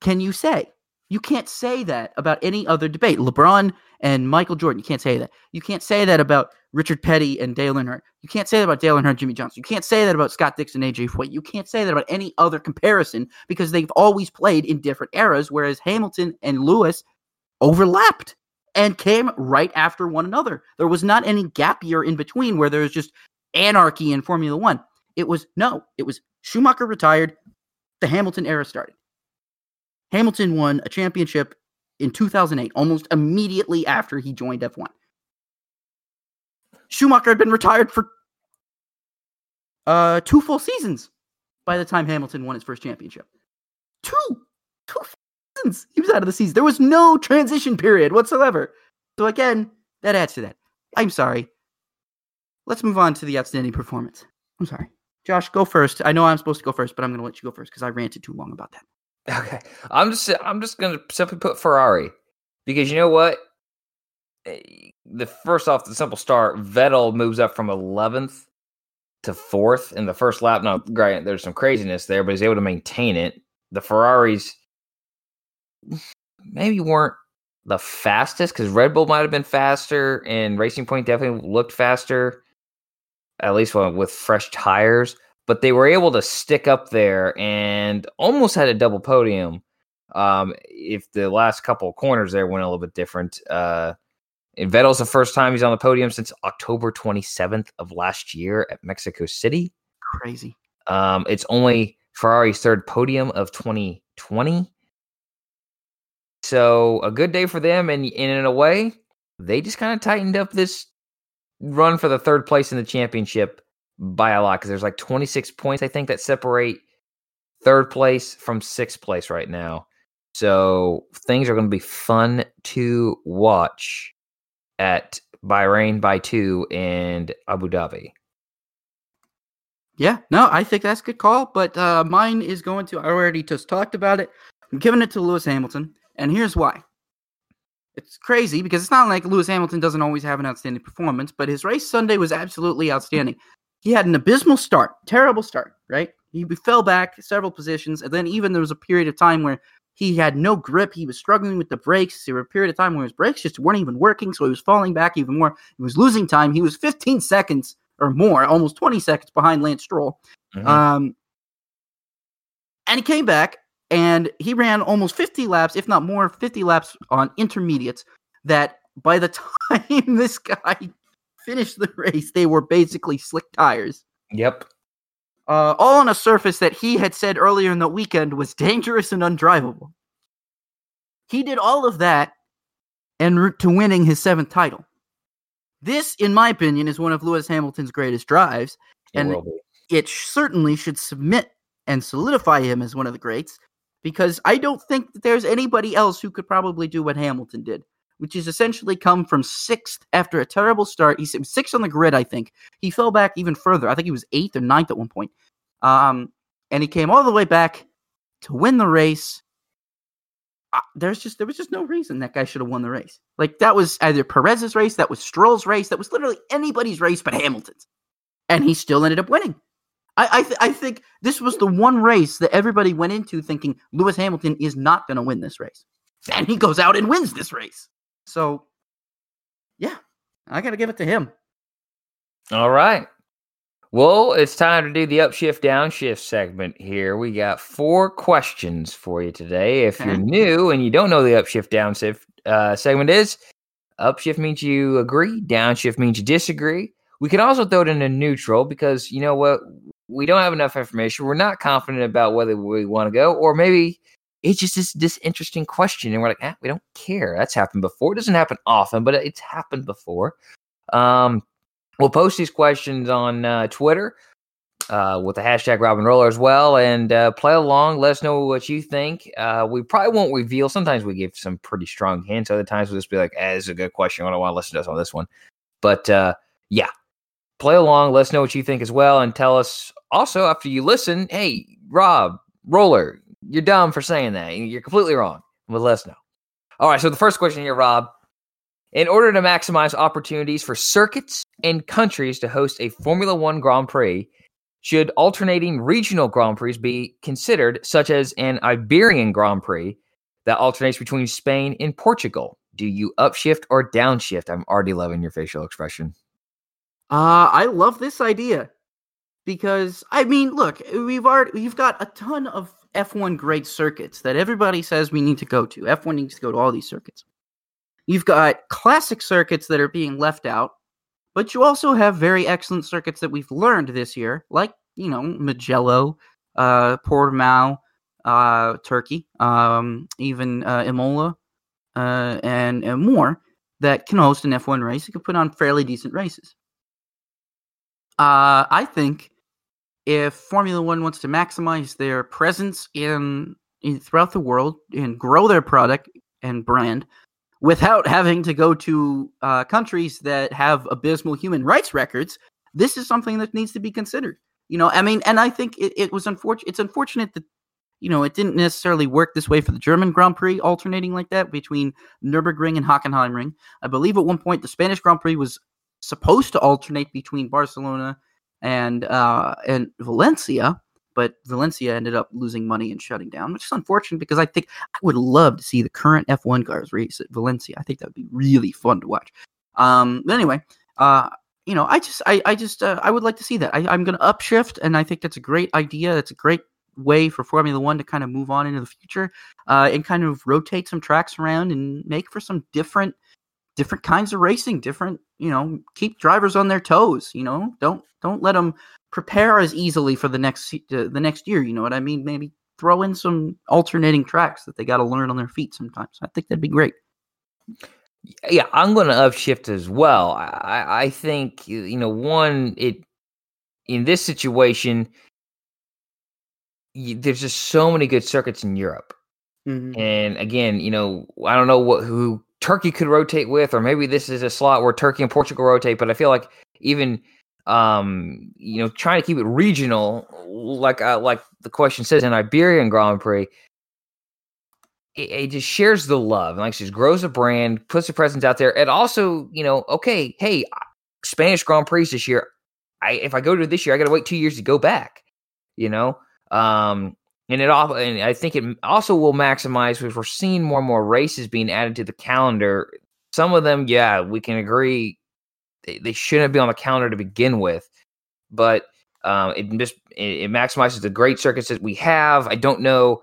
can you say. You can't say that about any other debate. LeBron and Michael Jordan, you can't say that. You can't say that about Richard Petty and Dale Earnhardt. You can't say that about Dale Earnhardt, Jimmy Johnson. You can't say that about Scott Dixon, A J. Foyt. You can't say that about any other comparison because they've always played in different eras, whereas Hamilton and Lewis overlapped and came right after one another. There was not any gap year in between where there was just anarchy in Formula One. It was, no, it was Schumacher retired, the Hamilton era started. Hamilton won a championship in two thousand eight, almost immediately after he joined F one. Schumacher had been retired for uh, two full seasons by the time Hamilton won his first championship. Two! Two seasons! He was out of the season. There was no transition period whatsoever. So again, that adds to that. I'm sorry. Let's move on to the outstanding performance. I'm sorry. Josh, go first. I know I'm supposed to go first, but I'm going to let you go first because I ranted too long about that. Okay, I'm just I'm just gonna simply put Ferrari because you know what? The first off the simple start, Vettel moves up from eleventh to fourth in the first lap. Now, granted, there's some craziness there, but he's able to maintain it. The Ferraris maybe weren't the fastest because Red Bull might have been faster, and Racing Point definitely looked faster, at least with fresh tires. But they were able to stick up there and almost had a double podium. Um, if the last couple of corners there went a little bit different, uh, And Vettel's the first time he's on the podium since October twenty-seventh of last year at Mexico City. Crazy. Um, it's only Ferrari's third podium of twenty twenty. So a good day for them. And, and in a way, they just kind of tightened up this run for the third place in the championship by a lot, because there's like twenty-six points, I think, that separate third place from sixth place right now. So things are going to be fun to watch at Bahrain, Baitu, and Abu Dhabi. Yeah, no, I think that's a good call, but uh, mine is going to, I already just talked about it. I'm giving it to Lewis Hamilton, and here's why. It's crazy because it's not like Lewis Hamilton doesn't always have an outstanding performance, but his race Sunday was absolutely outstanding. He had an abysmal start, terrible start, right? He fell back several positions, and then even there was a period of time where he had no grip. He was struggling with the brakes. There were a period of time where his brakes just weren't even working, so he was falling back even more. He was losing time. He was fifteen seconds or more, almost twenty seconds behind Lance Stroll. Mm-hmm. Um, and he came back. And he ran almost fifty laps, if not more, fifty laps on intermediates, that by the time this guy finished the race, they were basically slick tires. Yep. Uh, all on a surface that he had said earlier in the weekend was dangerous and undrivable. He did all of that en route to winning his seventh title. This, in my opinion, is one of Lewis Hamilton's greatest drives, and it certainly should submit and solidify him as one of the greats. Because I don't think that there's anybody else who could probably do what Hamilton did, which is essentially come from sixth after a terrible start. He was sixth on the grid, I think. He fell back even further. I think he was eighth or ninth at one point. Um, and he came all the way back to win the race. Uh, there's just There was just no reason that guy should have won the race. Like, that was either Perez's race, that was Stroll's race, that was literally anybody's race but Hamilton's. And he still ended up winning. I th- I think this was the one race that everybody went into thinking Lewis Hamilton is not going to win this race. And he goes out and wins this race. So, yeah, I got to give it to him. All right. Well, it's time to do the upshift, downshift segment here. We got four questions for you today. If okay. you're new and you don't know the upshift, downshift uh, segment is, upshift means you agree, downshift means you disagree. We can also throw it in a neutral because, you know what? We don't have enough information. We're not confident about whether we want to go, or maybe it's just this, this interesting question. And we're like, eh, we don't care. That's happened before. It doesn't happen often, but it's happened before. Um, we'll post these questions on uh, Twitter uh, with the hashtag Robin Roller as well. And uh, play along. Let us know what you think. Uh, we probably won't reveal. Sometimes we give some pretty strong hints. Other times we'll just be like, eh, this is a good question. I don't want to listen to us on this one. But uh, yeah, play along. Let us know what you think as well. And tell us, also, after you listen, hey, Rob, Roller, you're dumb for saying that. You're completely wrong. Well, let us know. All right, so the first question here, Rob. In order to maximize opportunities for circuits and countries to host a Formula One Grand Prix, should alternating regional Grand Prix be considered, such as an Iberian Grand Prix that alternates between Spain and Portugal? Do you upshift or downshift? I'm already loving your facial expression. Uh, I love this idea. Because, I mean, look, we've already, we've got a ton of F one great circuits that everybody says we need to go to. F one needs to go to all these circuits. You've got classic circuits that are being left out, but you also have very excellent circuits that we've learned this year, like, you know, Mugello, uh, Portimao, uh, Turkey, um, even uh, Imola, uh, and, and more, that can host an F one race. You can put on fairly decent races. Uh, I think if Formula One wants to maximize their presence in, in throughout the world and grow their product and brand without having to go to uh, countries that have abysmal human rights records, this is something that needs to be considered. You know, I mean, and I think it, it was unfortunate. It's unfortunate that, you know, it didn't necessarily work this way for the German Grand Prix, alternating like that between Nürburgring and Hockenheimring. I believe at one point the Spanish Grand Prix was supposed to alternate between Barcelona and uh, and Valencia, but Valencia ended up losing money and shutting down, which is unfortunate because I think I would love to see the current F one cars race at Valencia. I think that would be really fun to watch. Um, but anyway, uh, you know, I just, I, I just, uh, I would like to see that. I, I'm going to upshift, and I think that's a great idea. It's a great way for Formula One to kind of move on into the future uh, and kind of rotate some tracks around and make for some different different kinds of racing, different, you know, keep drivers on their toes, you know, don't, don't let them prepare as easily for the next, uh, the next year. You know what I mean? Maybe throw in some alternating tracks that they got to learn on their feet sometimes. I think that'd be great. Yeah. I'm going to upshift as well. I, I think, you know, one, it, in this situation, you, there's just so many good circuits in Europe. Mm-hmm. And again, you know, I don't know what, who Turkey could rotate with, or maybe this is a slot where Turkey and Portugal rotate, but I feel like even, um, you know, trying to keep it regional, like, uh, like the question says, in Iberian Grand Prix, it, it just shares the love. And like she grows a brand, puts a presence out there. And also, you know, okay, hey, Spanish Grand Prix this year, I, if I go to this year, I got to wait two years to go back, you know? Um, and it all, and I think it also will maximize, because we're seeing more and more races being added to the calendar. Some of them, yeah, we can agree they, they shouldn't be on the calendar to begin with, but um, it just, it, it maximizes the great circuits that we have. I don't know,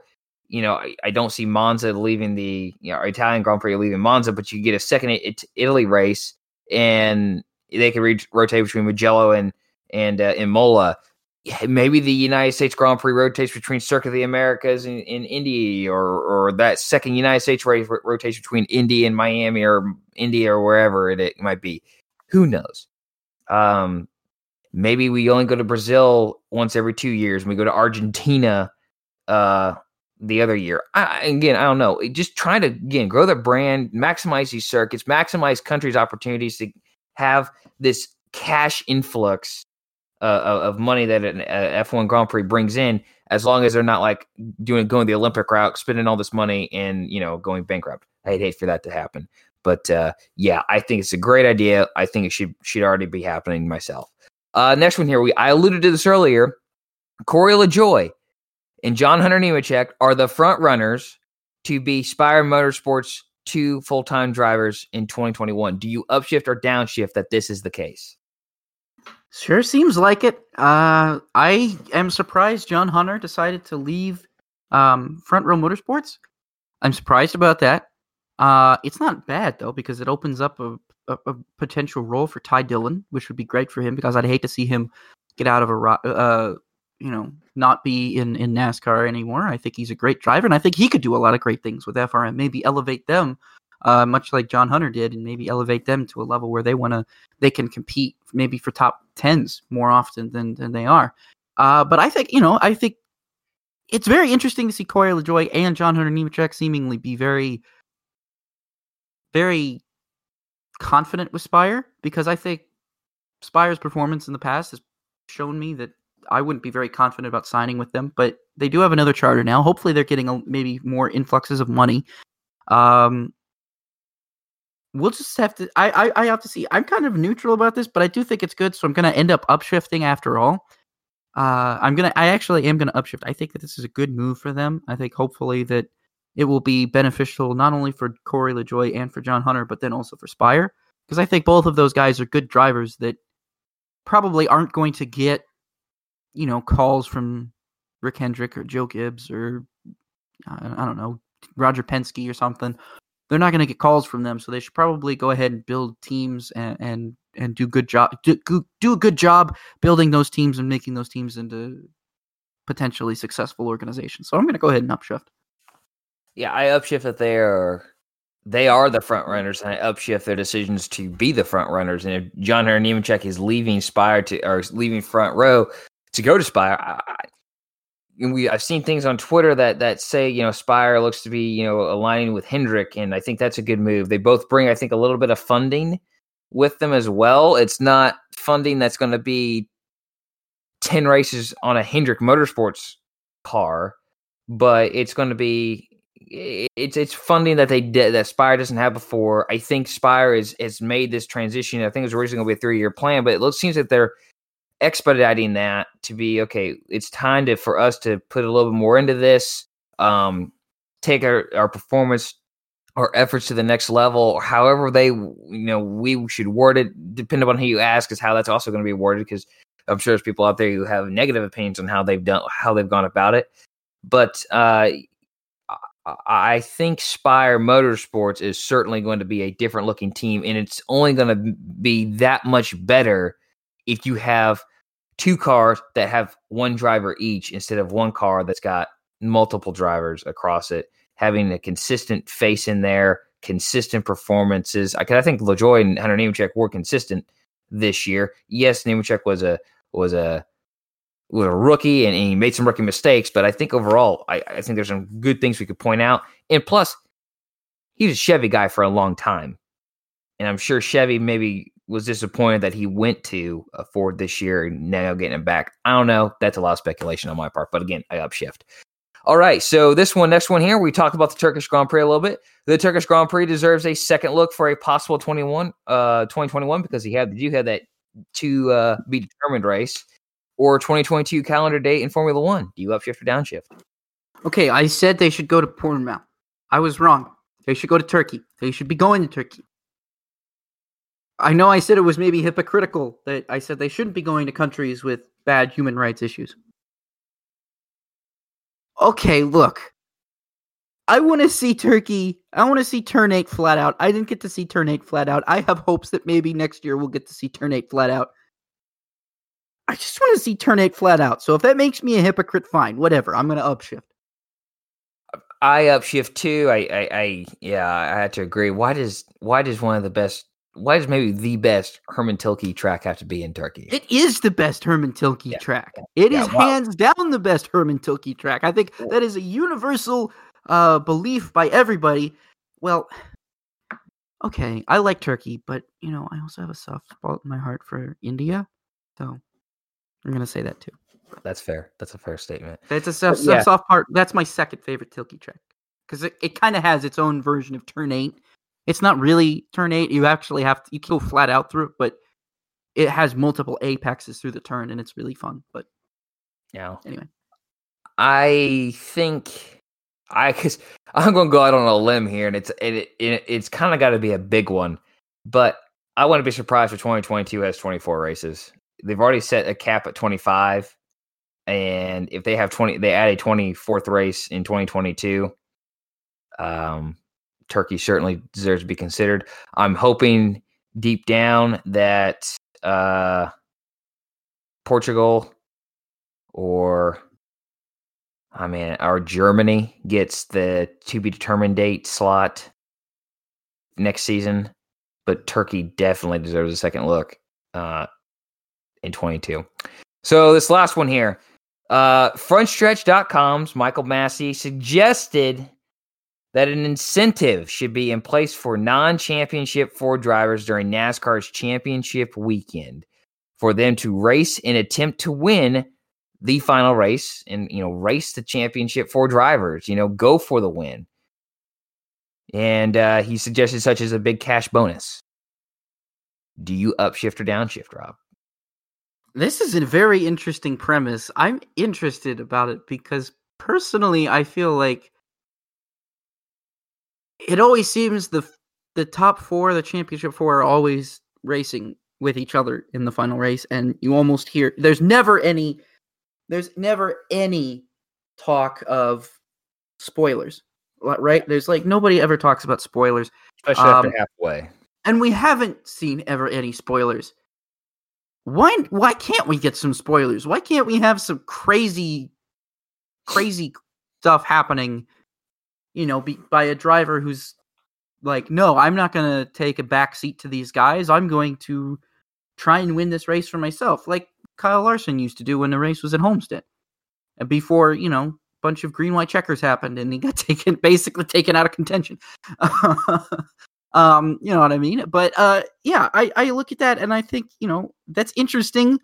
you know, I, I don't see Monza leaving the, you know, Italian Grand Prix leaving Monza, but you get a second it, Italy race, and they can re- rotate between Mugello and, and uh, Imola. Maybe the United States Grand Prix rotates between Circuit of the Americas and in, in Indy, or or that second United States race rotates between Indy and Miami, or India, or wherever it, it might be. Who knows? Um, maybe we only go to Brazil once every two years, and we go to Argentina uh, the other year. I, again, I don't know. Just trying to, again, grow the brand, maximize these circuits, maximize countries' opportunities to have this cash influx Uh, of money that an uh, F one Grand Prix brings in, as long as they're not like doing going the Olympic route, spending all this money and, you know, going bankrupt. I'd hate for that to happen. But uh, yeah, I think it's a great idea. I think it should should already be happening myself. Uh, next one here, we I alluded to this earlier. Corey LaJoie and John Hunter Nemechek are the front runners to be Spire Motorsports' two full-time drivers in twenty twenty-one. Do you upshift or downshift that this is the case? Sure seems like it. Uh, I am surprised John Hunter decided to leave um, Front Row Motorsports. I'm surprised about that. Uh, it's not bad, though, because it opens up a, a, a potential role for Ty Dillon, which would be great for him, because I'd hate to see him get out of a, uh, you know, not be in, in NASCAR anymore. I think he's a great driver, and I think he could do a lot of great things with F R M, maybe elevate them. Uh, much like John Hunter did, and maybe elevate them to a level where they want to, they can compete maybe for top tens more often than than they are. Uh, but I think, you know, I think it's very interesting to see Corey LaJoie and John Hunter Nemechek seemingly be very, very confident with Spire, because I think Spire's performance in the past has shown me that I wouldn't be very confident about signing with them, but they do have another charter now. Hopefully they're getting a, maybe more influxes of money. Um, We'll just have to, I, I I have to see. I'm kind of neutral about this, but I do think it's good. So I'm going to end up upshifting after all. Uh, I'm going to, I actually am going to upshift. I think that this is a good move for them. I think hopefully that it will be beneficial not only for Corey LaJoie and for John Hunter, but then also for Spire. Because I think both of those guys are good drivers that probably aren't going to get, you know, calls from Rick Hendrick or Joe Gibbs or, I don't know, Roger Penske or something. They're not going to get calls from them, so they should probably go ahead and build teams and and, and do good job do, do a good job building those teams and making those teams into potentially successful organizations. So I'm going to go ahead and upshift. Yeah, I upshift that they are they are the front runners, and I upshift their decisions to be the front runners. And if John Hunter Nemechek is leaving Spire to or leaving Front Row to go to Spire, I, I, And we, I've seen things on Twitter that that say, you know, Spire looks to be, you know, aligning with Hendrick, and I think that's a good move. They both bring, I think, a little bit of funding with them as well. It's not funding that's going to be ten races on a Hendrick Motorsports car, but it's going to be it's it's funding that they did that Spire doesn't have before. I think Spire is has made this transition. I think it was originally going to be a three year plan, but it seems that they're expediting that to be okay. It's time to for us to put a little bit more into this, um, take our, our performance, our efforts to the next level, or however they, you know, we should word it. Depending on who you ask, is how that's also going to be worded, because I'm sure there's people out there who have negative opinions on how they've done, how they've gone about it. But uh, I think Spire Motorsports is certainly going to be a different looking team, and it's only going to be that much better if you have two cars that have one driver each instead of one car that's got multiple drivers across it, having a consistent face in there, consistent performances. I, I think LaJoy and Hunter Nemechek were consistent this year. Yes, Nemechek was a was a was a rookie, and, and he made some rookie mistakes, but I think overall, I, I think there's some good things we could point out. And plus, he's a Chevy guy for a long time, and I'm sure Chevy maybe was disappointed that he went to a Ford this year and now getting him back. I don't know. That's a lot of speculation on my part, but again, I upshift. All right, so this one, next one here, we talked about the Turkish Grand Prix a little bit. The Turkish Grand Prix deserves a second look for a possible twenty-one, uh, twenty twenty-one because he had you had that to uh, be determined race, or twenty twenty-two calendar date in Formula One. Do you upshift or downshift? Okay, I said they should go to Portimao. I was wrong. They should go to Turkey. They should be going to Turkey. I know I said it was maybe hypocritical that I said they shouldn't be going to countries with bad human rights issues. Okay, look. I want to see Turkey. I want to see Turn eight flat out. I didn't get to see Turn eight flat out. I have hopes that maybe next year we'll get to see Turn eight flat out. I just want to see Turn eight flat out. So if that makes me a hypocrite, fine. Whatever. I'm going to upshift. I upshift too. I, I, I, yeah, I had to agree. Why does, why does one of the best, why does maybe the best Herman Tilke track have to be in Turkey? It is the best Herman Tilke yeah. track. It yeah, is wow. hands down the best Herman Tilke track. I think that is a universal uh, belief by everybody. Well, okay, I like Turkey, but, you know, I also have a soft spot in my heart for India. So I'm going to say that too. That's fair. That's a fair statement. That's a soft, yeah. soft part. That's my second favorite Tilke track because it, it kind of has its own version of Turn eight. It's not really Turn eight. You actually have to, you can go flat out through it, but it has multiple apexes through the turn, and it's really fun. But yeah, anyway, I think I because I'm going to go out on a limb here, and it's it, it it's kind of got to be a big one. But I wouldn't be surprised if twenty twenty-two has twenty-four races. They've already set a cap at twenty-five, and if they have twenty, they add a twenty-fourth race in twenty twenty-two. Um. Turkey certainly deserves to be considered. I'm hoping deep down that uh, Portugal or I mean, our Germany gets the to be determined date slot next season, but Turkey definitely deserves a second look uh, in twenty-two. So this last one here, uh, Frontstretch dot com's Michael Massey suggested that an incentive should be in place for non-championship Ford drivers during NASCAR's championship weekend for them to race and attempt to win the final race and, you know, race the championship Ford drivers, you know, go for the win. And uh, he suggested such as a big cash bonus. Do you upshift or downshift, Rob? This is a very interesting premise. I'm interested about it because personally, I feel like it always seems the the top four, the championship four, are always racing with each other in the final race, and you almost hear there's never any there's never any talk of spoilers, right? There's like nobody ever talks about spoilers, especially um, after halfway. And we haven't seen ever any spoilers. Why? Why can't we get some spoilers? Why can't we have some crazy, crazy stuff happening? You know, be, by a driver who's like, no, I'm not going to take a backseat to these guys. I'm going to try and win this race for myself, like Kyle Larson used to do when the race was at Homestead. And before, you know, a bunch of green-white checkers happened and he got taken, basically taken out of contention. um, you know what I mean? But, uh, yeah, I, I look at that and I think, you know, that's interesting.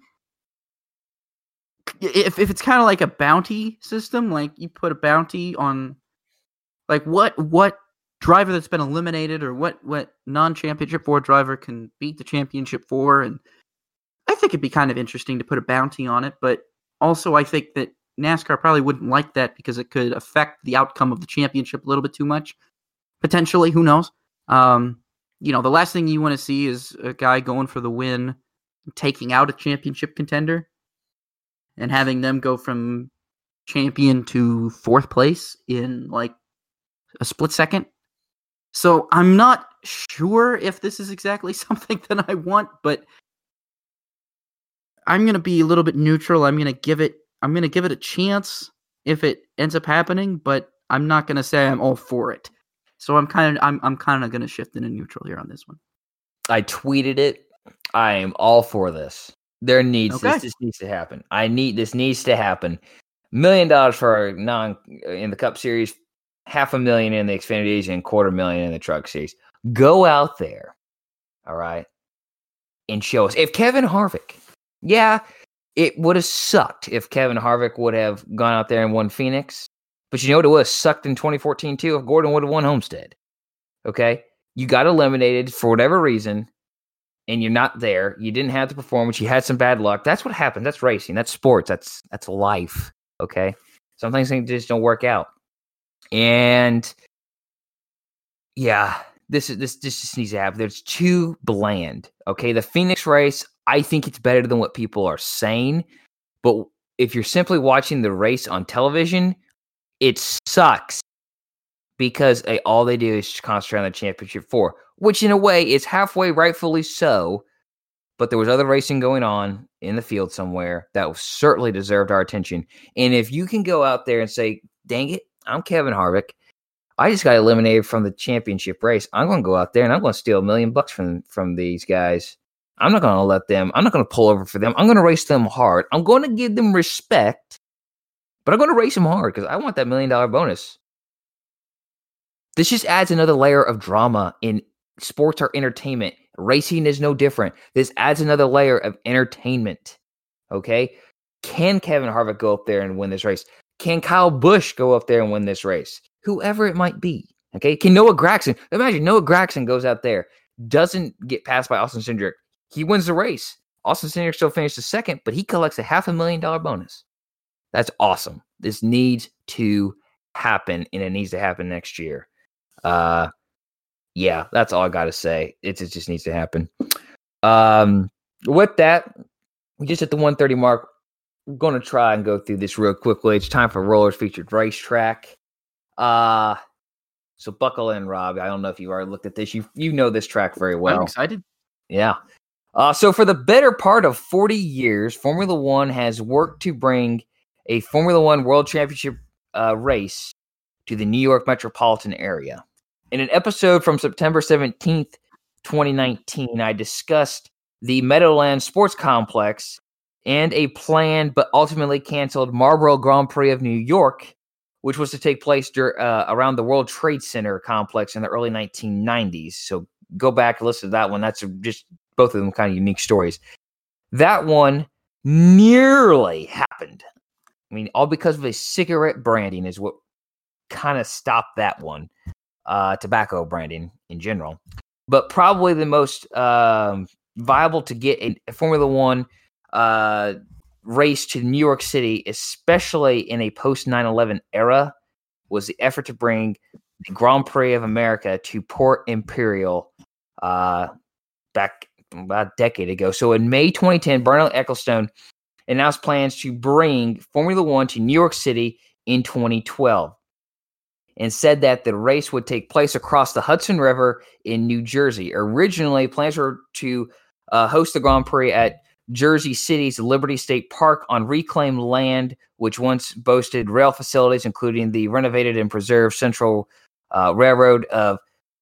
If, if it's kind of like a bounty system, like you put a bounty on... Like what what driver that's been eliminated or what, what non-championship four driver can beat the championship four? And I think it'd be kind of interesting to put a bounty on it. But also I think that NASCAR probably wouldn't like that because it could affect the outcome of the championship a little bit too much. Potentially, who knows? Um, you know, the last thing you want to see is a guy going for the win, taking out a championship contender and having them go from champion to fourth place in like a split second. So I'm not sure if this is exactly something that I want, but I'm going to be a little bit neutral. I'm going to give it, I'm going to give it a chance if it ends up happening, but I'm not going to say I'm all for it. So I'm kind of, I'm, I'm kind of going to shift into neutral here on this one. I tweeted it. I am all for this. There needs, okay. this, this needs to happen. I need, this needs to happen. Million dollars for our non in the Cup Series, half a million in the Xfinities, and quarter million in the Truck Series. Go out there, all right, and show us. If Kevin Harvick, yeah, it would have sucked if Kevin Harvick would have gone out there and won Phoenix. But you know what? It would have sucked in twenty fourteen, too, if Gordon would have won Homestead. Okay? You got eliminated for whatever reason, and you're not there. You didn't have the performance. You had some bad luck. That's what happened. That's racing. That's sports. That's that's life. Okay? Some things just don't work out. And, yeah, this is this, this just needs to happen. It's too bland. Okay? The Phoenix race, I think it's better than what people are saying. But if you're simply watching the race on television, it sucks. Because they, all they do is concentrate on the championship four, which in a way is halfway rightfully so, but there was other racing going on in the field somewhere that certainly deserved our attention. And if you can go out there and say, dang it, I'm Kevin Harvick. I just got eliminated from the championship race. I'm going to go out there and I'm going to steal a million bucks from, from these guys. I'm not going to let them. I'm not going to pull over for them. I'm going to race them hard. I'm going to give them respect, but I'm going to race them hard because I want that million dollar bonus. This just adds another layer of drama in sports or entertainment. Racing is no different. This adds another layer of entertainment, okay? Can Kevin Harvick go up there and win this race? Can Kyle Busch go up there and win this race? Whoever it might be, okay? Can Noah Gragson? Imagine Noah Gragson goes out there, doesn't get passed by Austin Cindric. He wins the race. Austin Cindric still finishes second, but he collects a half a million dollar bonus. That's awesome. This needs to happen, and it needs to happen next year. Uh, yeah, that's all I got to say. It, it just needs to happen. Um, with that, we just hit the one thirty mark. We're going to try and go through this real quickly. It's time for Rollers Featured Racetrack. Uh, so buckle in, Rob. I don't know if you already looked at this. You, you know this track very well. I'm excited. Yeah. Uh, so for the better part of forty years, Formula One has worked to bring a Formula One World Championship uh, race to the New York metropolitan area. In an episode from September seventeenth, twenty nineteen, I discussed the Meadowlands Sports Complex and a planned but ultimately canceled Marlboro Grand Prix of New York, which was to take place dur- uh, around the World Trade Center complex in the early nineteen nineties. So go back and listen to that one. That's just both of them kind of unique stories. That one nearly happened. I mean, all because of a cigarette branding is what kind of stopped that one. Uh, tobacco branding in general. But probably the most um, viable to get a Formula One uh, race to New York City, especially in a post nine eleven era, was the effort to bring the Grand Prix of America to Port Imperial uh, back about a decade ago. So in May twenty ten, Bernard Ecclestone announced plans to bring Formula One to New York City in twenty twelve. And said that the race would take place across the Hudson River in New Jersey. Originally, plans were to uh, host the Grand Prix at Jersey City's Liberty State Park on reclaimed land, which once boasted rail facilities, including the renovated and preserved Central uh, Railroad of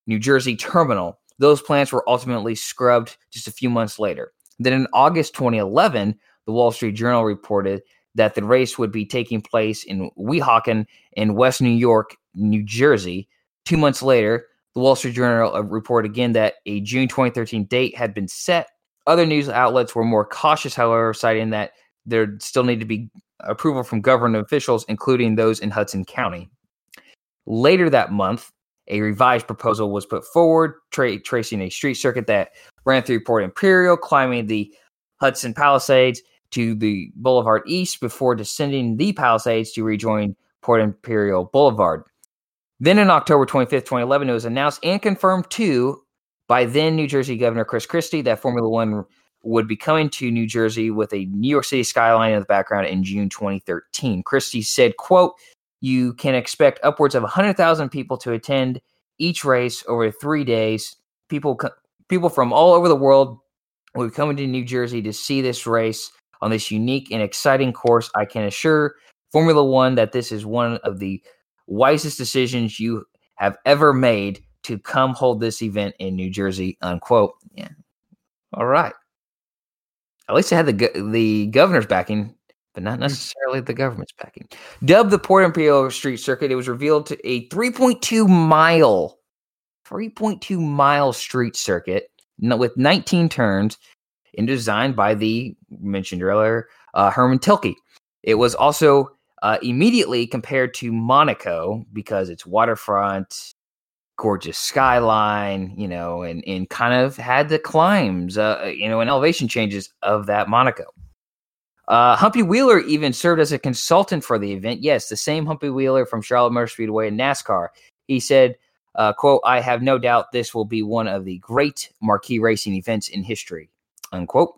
New Jersey Terminal. Those plans were ultimately scrubbed just a few months later. Then in August twenty eleven, the Wall Street Journal reported that the race would be taking place in Weehawken in West New York, New Jersey. Two months later, the Wall Street Journal reported again that a June twenty thirteen date had been set. Other news outlets were more cautious, however, citing that there still needed to be approval from government officials, including those in Hudson County. Later that month, a revised proposal was put forward, tra- tracing a street circuit that ran through Port Imperial, climbing the Hudson Palisades to the Boulevard East before descending the Palisades to rejoin Port Imperial Boulevard. Then on October twenty-fifth, twenty eleven, it was announced and confirmed, too, by then New Jersey Governor Chris Christie that Formula One would be coming to New Jersey with a New York City skyline in the background in June twenty thirteen. Christie said, quote, You can expect upwards of one hundred thousand people to attend each race over three days. People people from all over the world will be coming to New Jersey to see this race on this unique and exciting course. I can assure Formula One that this is one of the wisest decisions you have ever made to come hold this event in New Jersey, unquote. Yeah. All right. At least I had the go- the governor's backing, but not necessarily the government's backing. Dubbed the Port Imperial Street Circuit, it was revealed to a three point two mile street circuit with nineteen turns and designed by the mentioned earlier uh, Herman Tilke. It was also uh, immediately compared to Monaco because it's waterfront, gorgeous skyline, you know, and, and kind of had the climbs, uh, you know, and elevation changes of that Monaco. Uh, Humpy Wheeler even served as a consultant for the event. Yes, the same Humpy Wheeler from Charlotte Motor Speedway and NASCAR. He said, uh, quote, "I have no doubt this will be one of the great marquee racing events in history," unquote.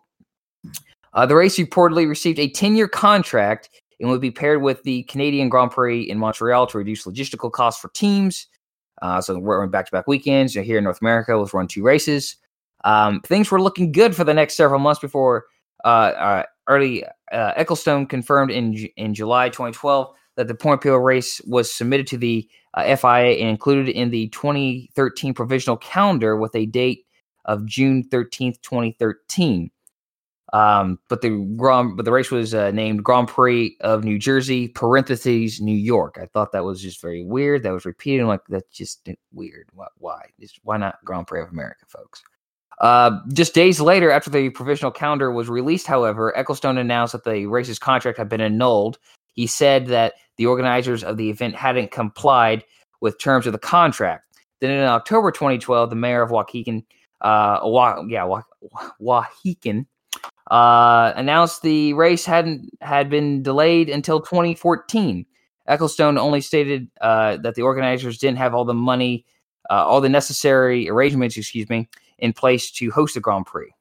Uh, the race reportedly received a ten-year contract and would be paired with the Canadian Grand Prix in Montreal to reduce logistical costs for teams. Uh, so we're on back-to-back weekends. You're here in North America. Let's run two races. Um, things were looking good for the next several months before uh, uh, early uh, Ecclestone confirmed in in July twenty twelve that the Port Imperial race was submitted to the uh, F I A and included in the twenty thirteen provisional calendar with a date of June thirteenth, twenty thirteen. Um, but the Grand, but the race was uh, named Grand Prix of New Jersey, parentheses, New York. I thought that was just very weird. That was repeated. I'm like, that's just weird. Why? Why, just, why not Grand Prix of America, folks? Uh, just days later, after the provisional calendar was released, however, Ecclestone announced that the race's contract had been annulled. He said that the organizers of the event hadn't complied with terms of the contract. Then in October twenty twelve, the mayor of Waukegan, uh, Wa- yeah, Wa- Waukegan, Uh, announced the race hadn't had been delayed until twenty fourteen. Ecclestone only stated uh, that the organizers didn't have all the money, uh, all the necessary arrangements, excuse me, in place to host the Grand Prix.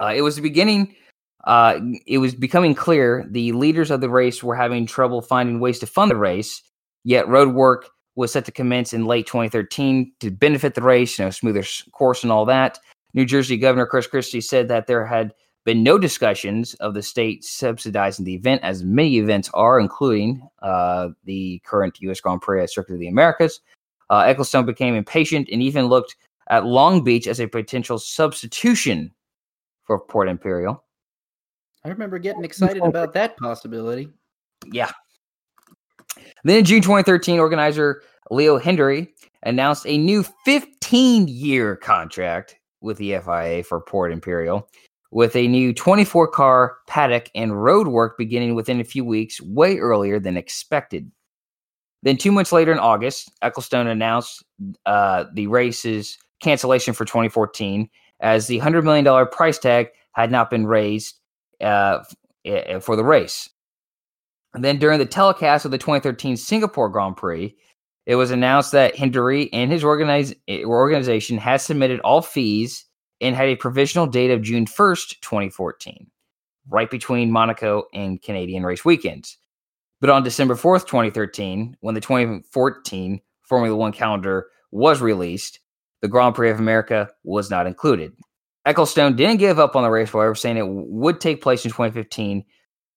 Uh, it was the beginning. Uh, it was becoming clear the leaders of the race were having trouble finding ways to fund the race. Yet roadwork was set to commence in late twenty thirteen to benefit the race, you know, smoother course and all that. New Jersey Governor Chris Christie said that there had been no discussions of the state subsidizing the event, as many events are, including uh, the current U S Grand Prix at Circuit of the Americas. Uh, Ecclestone became impatient and even looked at Long Beach as a potential substitution for Port Imperial. I remember getting excited about that possibility. Yeah. Then in June twenty thirteen, organizer Leo Hendry announced a new fifteen-year contract with the F I A for Port Imperial, with a new twenty-four car paddock and road work beginning within a few weeks, way earlier than expected. Then two months later in August, Ecclestone announced uh, the race's cancellation for twenty fourteen, as the one hundred million dollars price tag had not been raised uh, for the race. And then during the telecast of the twenty thirteen Singapore Grand Prix, it was announced that Hendry and his organize, organization had submitted all fees and had a provisional date of June first, twenty fourteen, right between Monaco and Canadian race weekends. But on December fourth, twenty thirteen, when the twenty fourteen Formula One calendar was released, the Grand Prix of America was not included. Ecclestone didn't give up on the race, however, saying it would take place in twenty fifteen.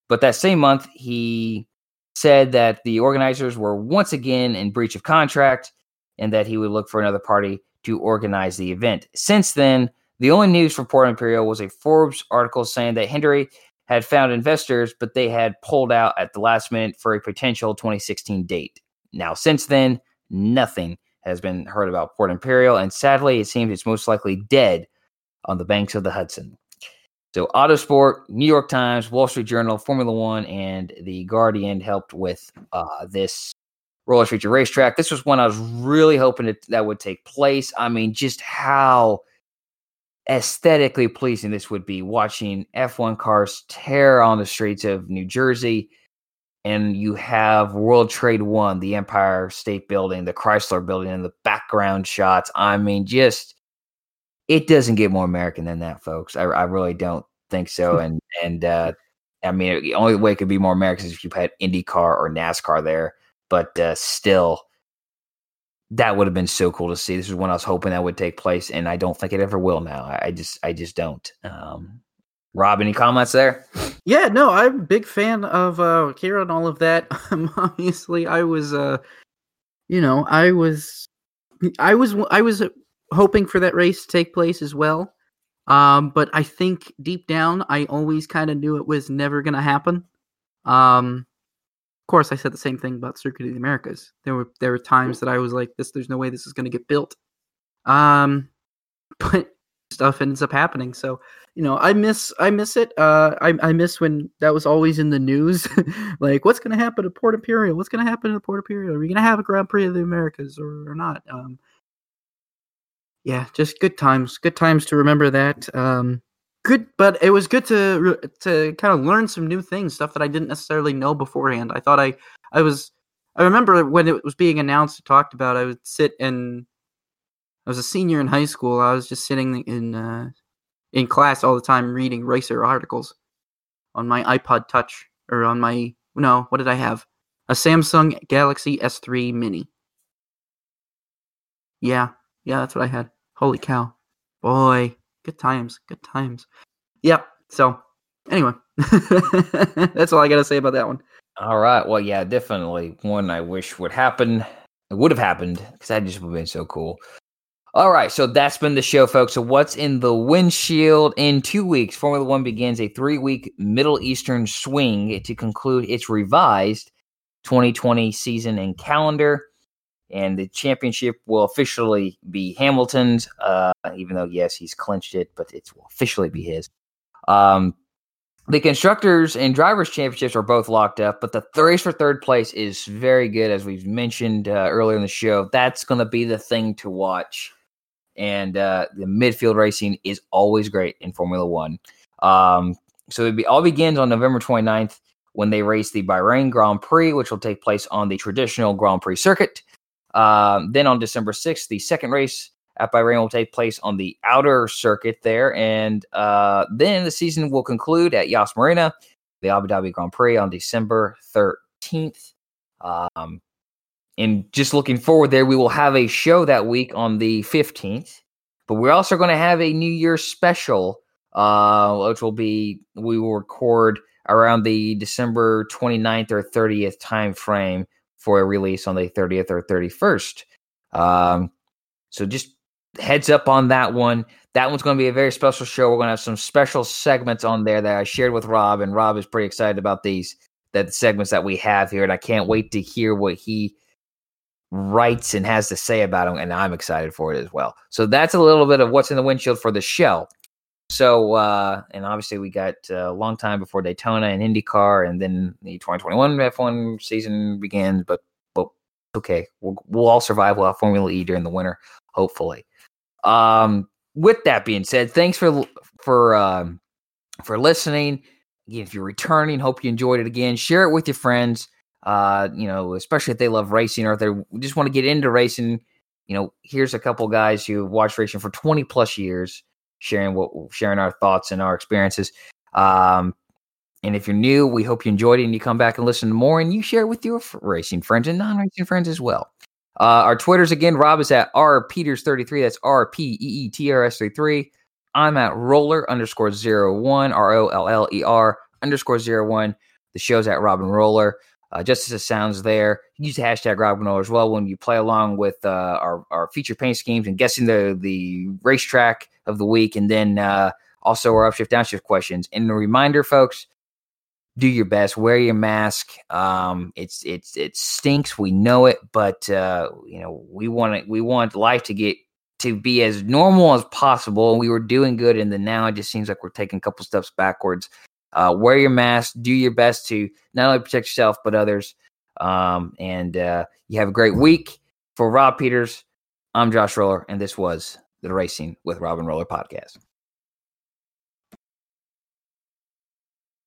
But that same month, he said that the organizers were once again in breach of contract and that he would look for another party to organize the event. Since then, the only news for Port Imperial was a Forbes article saying that Hendry had found investors, but they had pulled out at the last minute for a potential twenty sixteen date. Now, since then, nothing has been heard about Port Imperial, and sadly, it seems it's most likely dead on the banks of the Hudson. So Autosport, New York Times, Wall Street Journal, Formula One, and The Guardian helped with uh, this roller feature racetrack. This was one I was really hoping that, that would take place. I mean, just how aesthetically pleasing this would be, watching F one cars tear on the streets of New Jersey, and you have World Trade One, the Empire State Building, the Chrysler Building, and the background shots. I mean, just... it doesn't get more American than that, folks. I, I really don't think so. And and uh, I mean, the only way it could be more Americans is if you had IndyCar or NASCAR there. But uh, still, that would have been so cool to see. This is when I was hoping that would take place, and I don't think it ever will now. I just I just don't. Um, Rob, any comments there? Yeah, no, I'm a big fan of uh, Kira and all of that. Um, obviously, I was, uh, you know, I was, I was, I was hoping for that race to take place as well. Um, but I think deep down, I always kind of knew it was never going to happen. Um, of course, I said the same thing about Circuit of the Americas. There were there were times that I was like, "This, there's no way this is going to get built." Um, but stuff ends up happening. So, you know, I miss I miss it. Uh, I I miss when that was always in the news, like what's going to happen at Port Imperial? What's going to happen at Port Imperial? Are we going to have a Grand Prix of the Americas or, or not? Um, Yeah, just good times. Good times to remember that. Um, good, but it was good to to kind of learn some new things, stuff that I didn't necessarily know beforehand. I thought I, I was, I remember when it was being announced and talked about, I would sit and, I was a senior in high school. I was just sitting in uh, in class all the time reading racer articles on my iPod Touch or on my, no, what did I have? A Samsung Galaxy S three Mini. Yeah. Yeah, that's what I had. Holy cow. Boy. Good times. Good times. Yep. So, anyway. That's all I got to say about that one. All right. Well, yeah, definitely one I wish would happen. It would have happened because that just would have been so cool. All right. So, that's been the show, folks. So, what's in the windshield? In two weeks, Formula One begins a three-week Middle Eastern swing to conclude its revised twenty twenty season and calendar. And the championship will officially be Hamilton's, uh, even though, yes, he's clinched it, but it will officially be his. Um, the Constructors and Drivers' Championships are both locked up, but the race for third place is very good, as we've mentioned uh, earlier in the show. That's going to be the thing to watch. And uh, the midfield racing is always great in Formula One. Um, so it be, all begins on November twenty-ninth when they race the Bahrain Grand Prix, which will take place on the traditional Grand Prix circuit. Um, then on December sixth, the second race at Bahrain will take place on the outer circuit there. And uh, then the season will conclude at Yas Marina, the Abu Dhabi Grand Prix on December thirteenth. Um, and just looking forward there, we will have a show that week on the fifteenth. But we're also going to have a New Year's special, uh, which will be, we will record around the December twenty-ninth or thirtieth time frame for a release on the thirtieth or thirty-first. Um, so just heads up on that one. That one's going to be a very special show. We're going to have some special segments on there that I shared with Rob, and Rob is pretty excited about these, that the segments that we have here, and I can't wait to hear what he writes and has to say about them, and I'm excited for it as well. So that's a little bit of what's in the windshield for the show. So, uh, and obviously we got a long time before Daytona and IndyCar, and then the twenty twenty-one F one season begins, but, but okay, we'll, we'll all survive. We'll have Formula E during the winter, hopefully. Um, with that being said, thanks for, for, um, for listening. Again, if you're returning, hope you enjoyed it again. Share it with your friends, uh, you know, especially if they love racing or if they just want to get into racing. You know, here's a couple guys who watch racing for twenty plus years. Sharing what, sharing our thoughts and our experiences. Um, and if you're new, we hope you enjoyed it and you come back and listen to more and you share with your f- racing friends and non-racing friends as well. Uh, our Twitters, again, Rob is at R Peters thirty-three. That's R P E E T R S thirty-three. I'm at Roller underscore zero one, R O L L E R underscore zero one. The show's at Robin Roller. Uh, Justice of Sound's there. Use the hashtag Robin Roller as well when you play along with uh, our, our feature paint schemes and guessing the, the racetrack of the week, and then uh, also our upshift downshift questions. And a reminder, folks, do your best. Wear your mask. Um, it's it's it stinks. We know it, but uh, you know we want it, we want life to get to be as normal as possible. We were doing good, and then now it just seems like we're taking a couple steps backwards. Uh, wear your mask. Do your best to not only protect yourself but others. Um, and uh, you have a great week. For Rob Peters, I'm Josh Roller, and this was the Racing with Robin Roller podcast.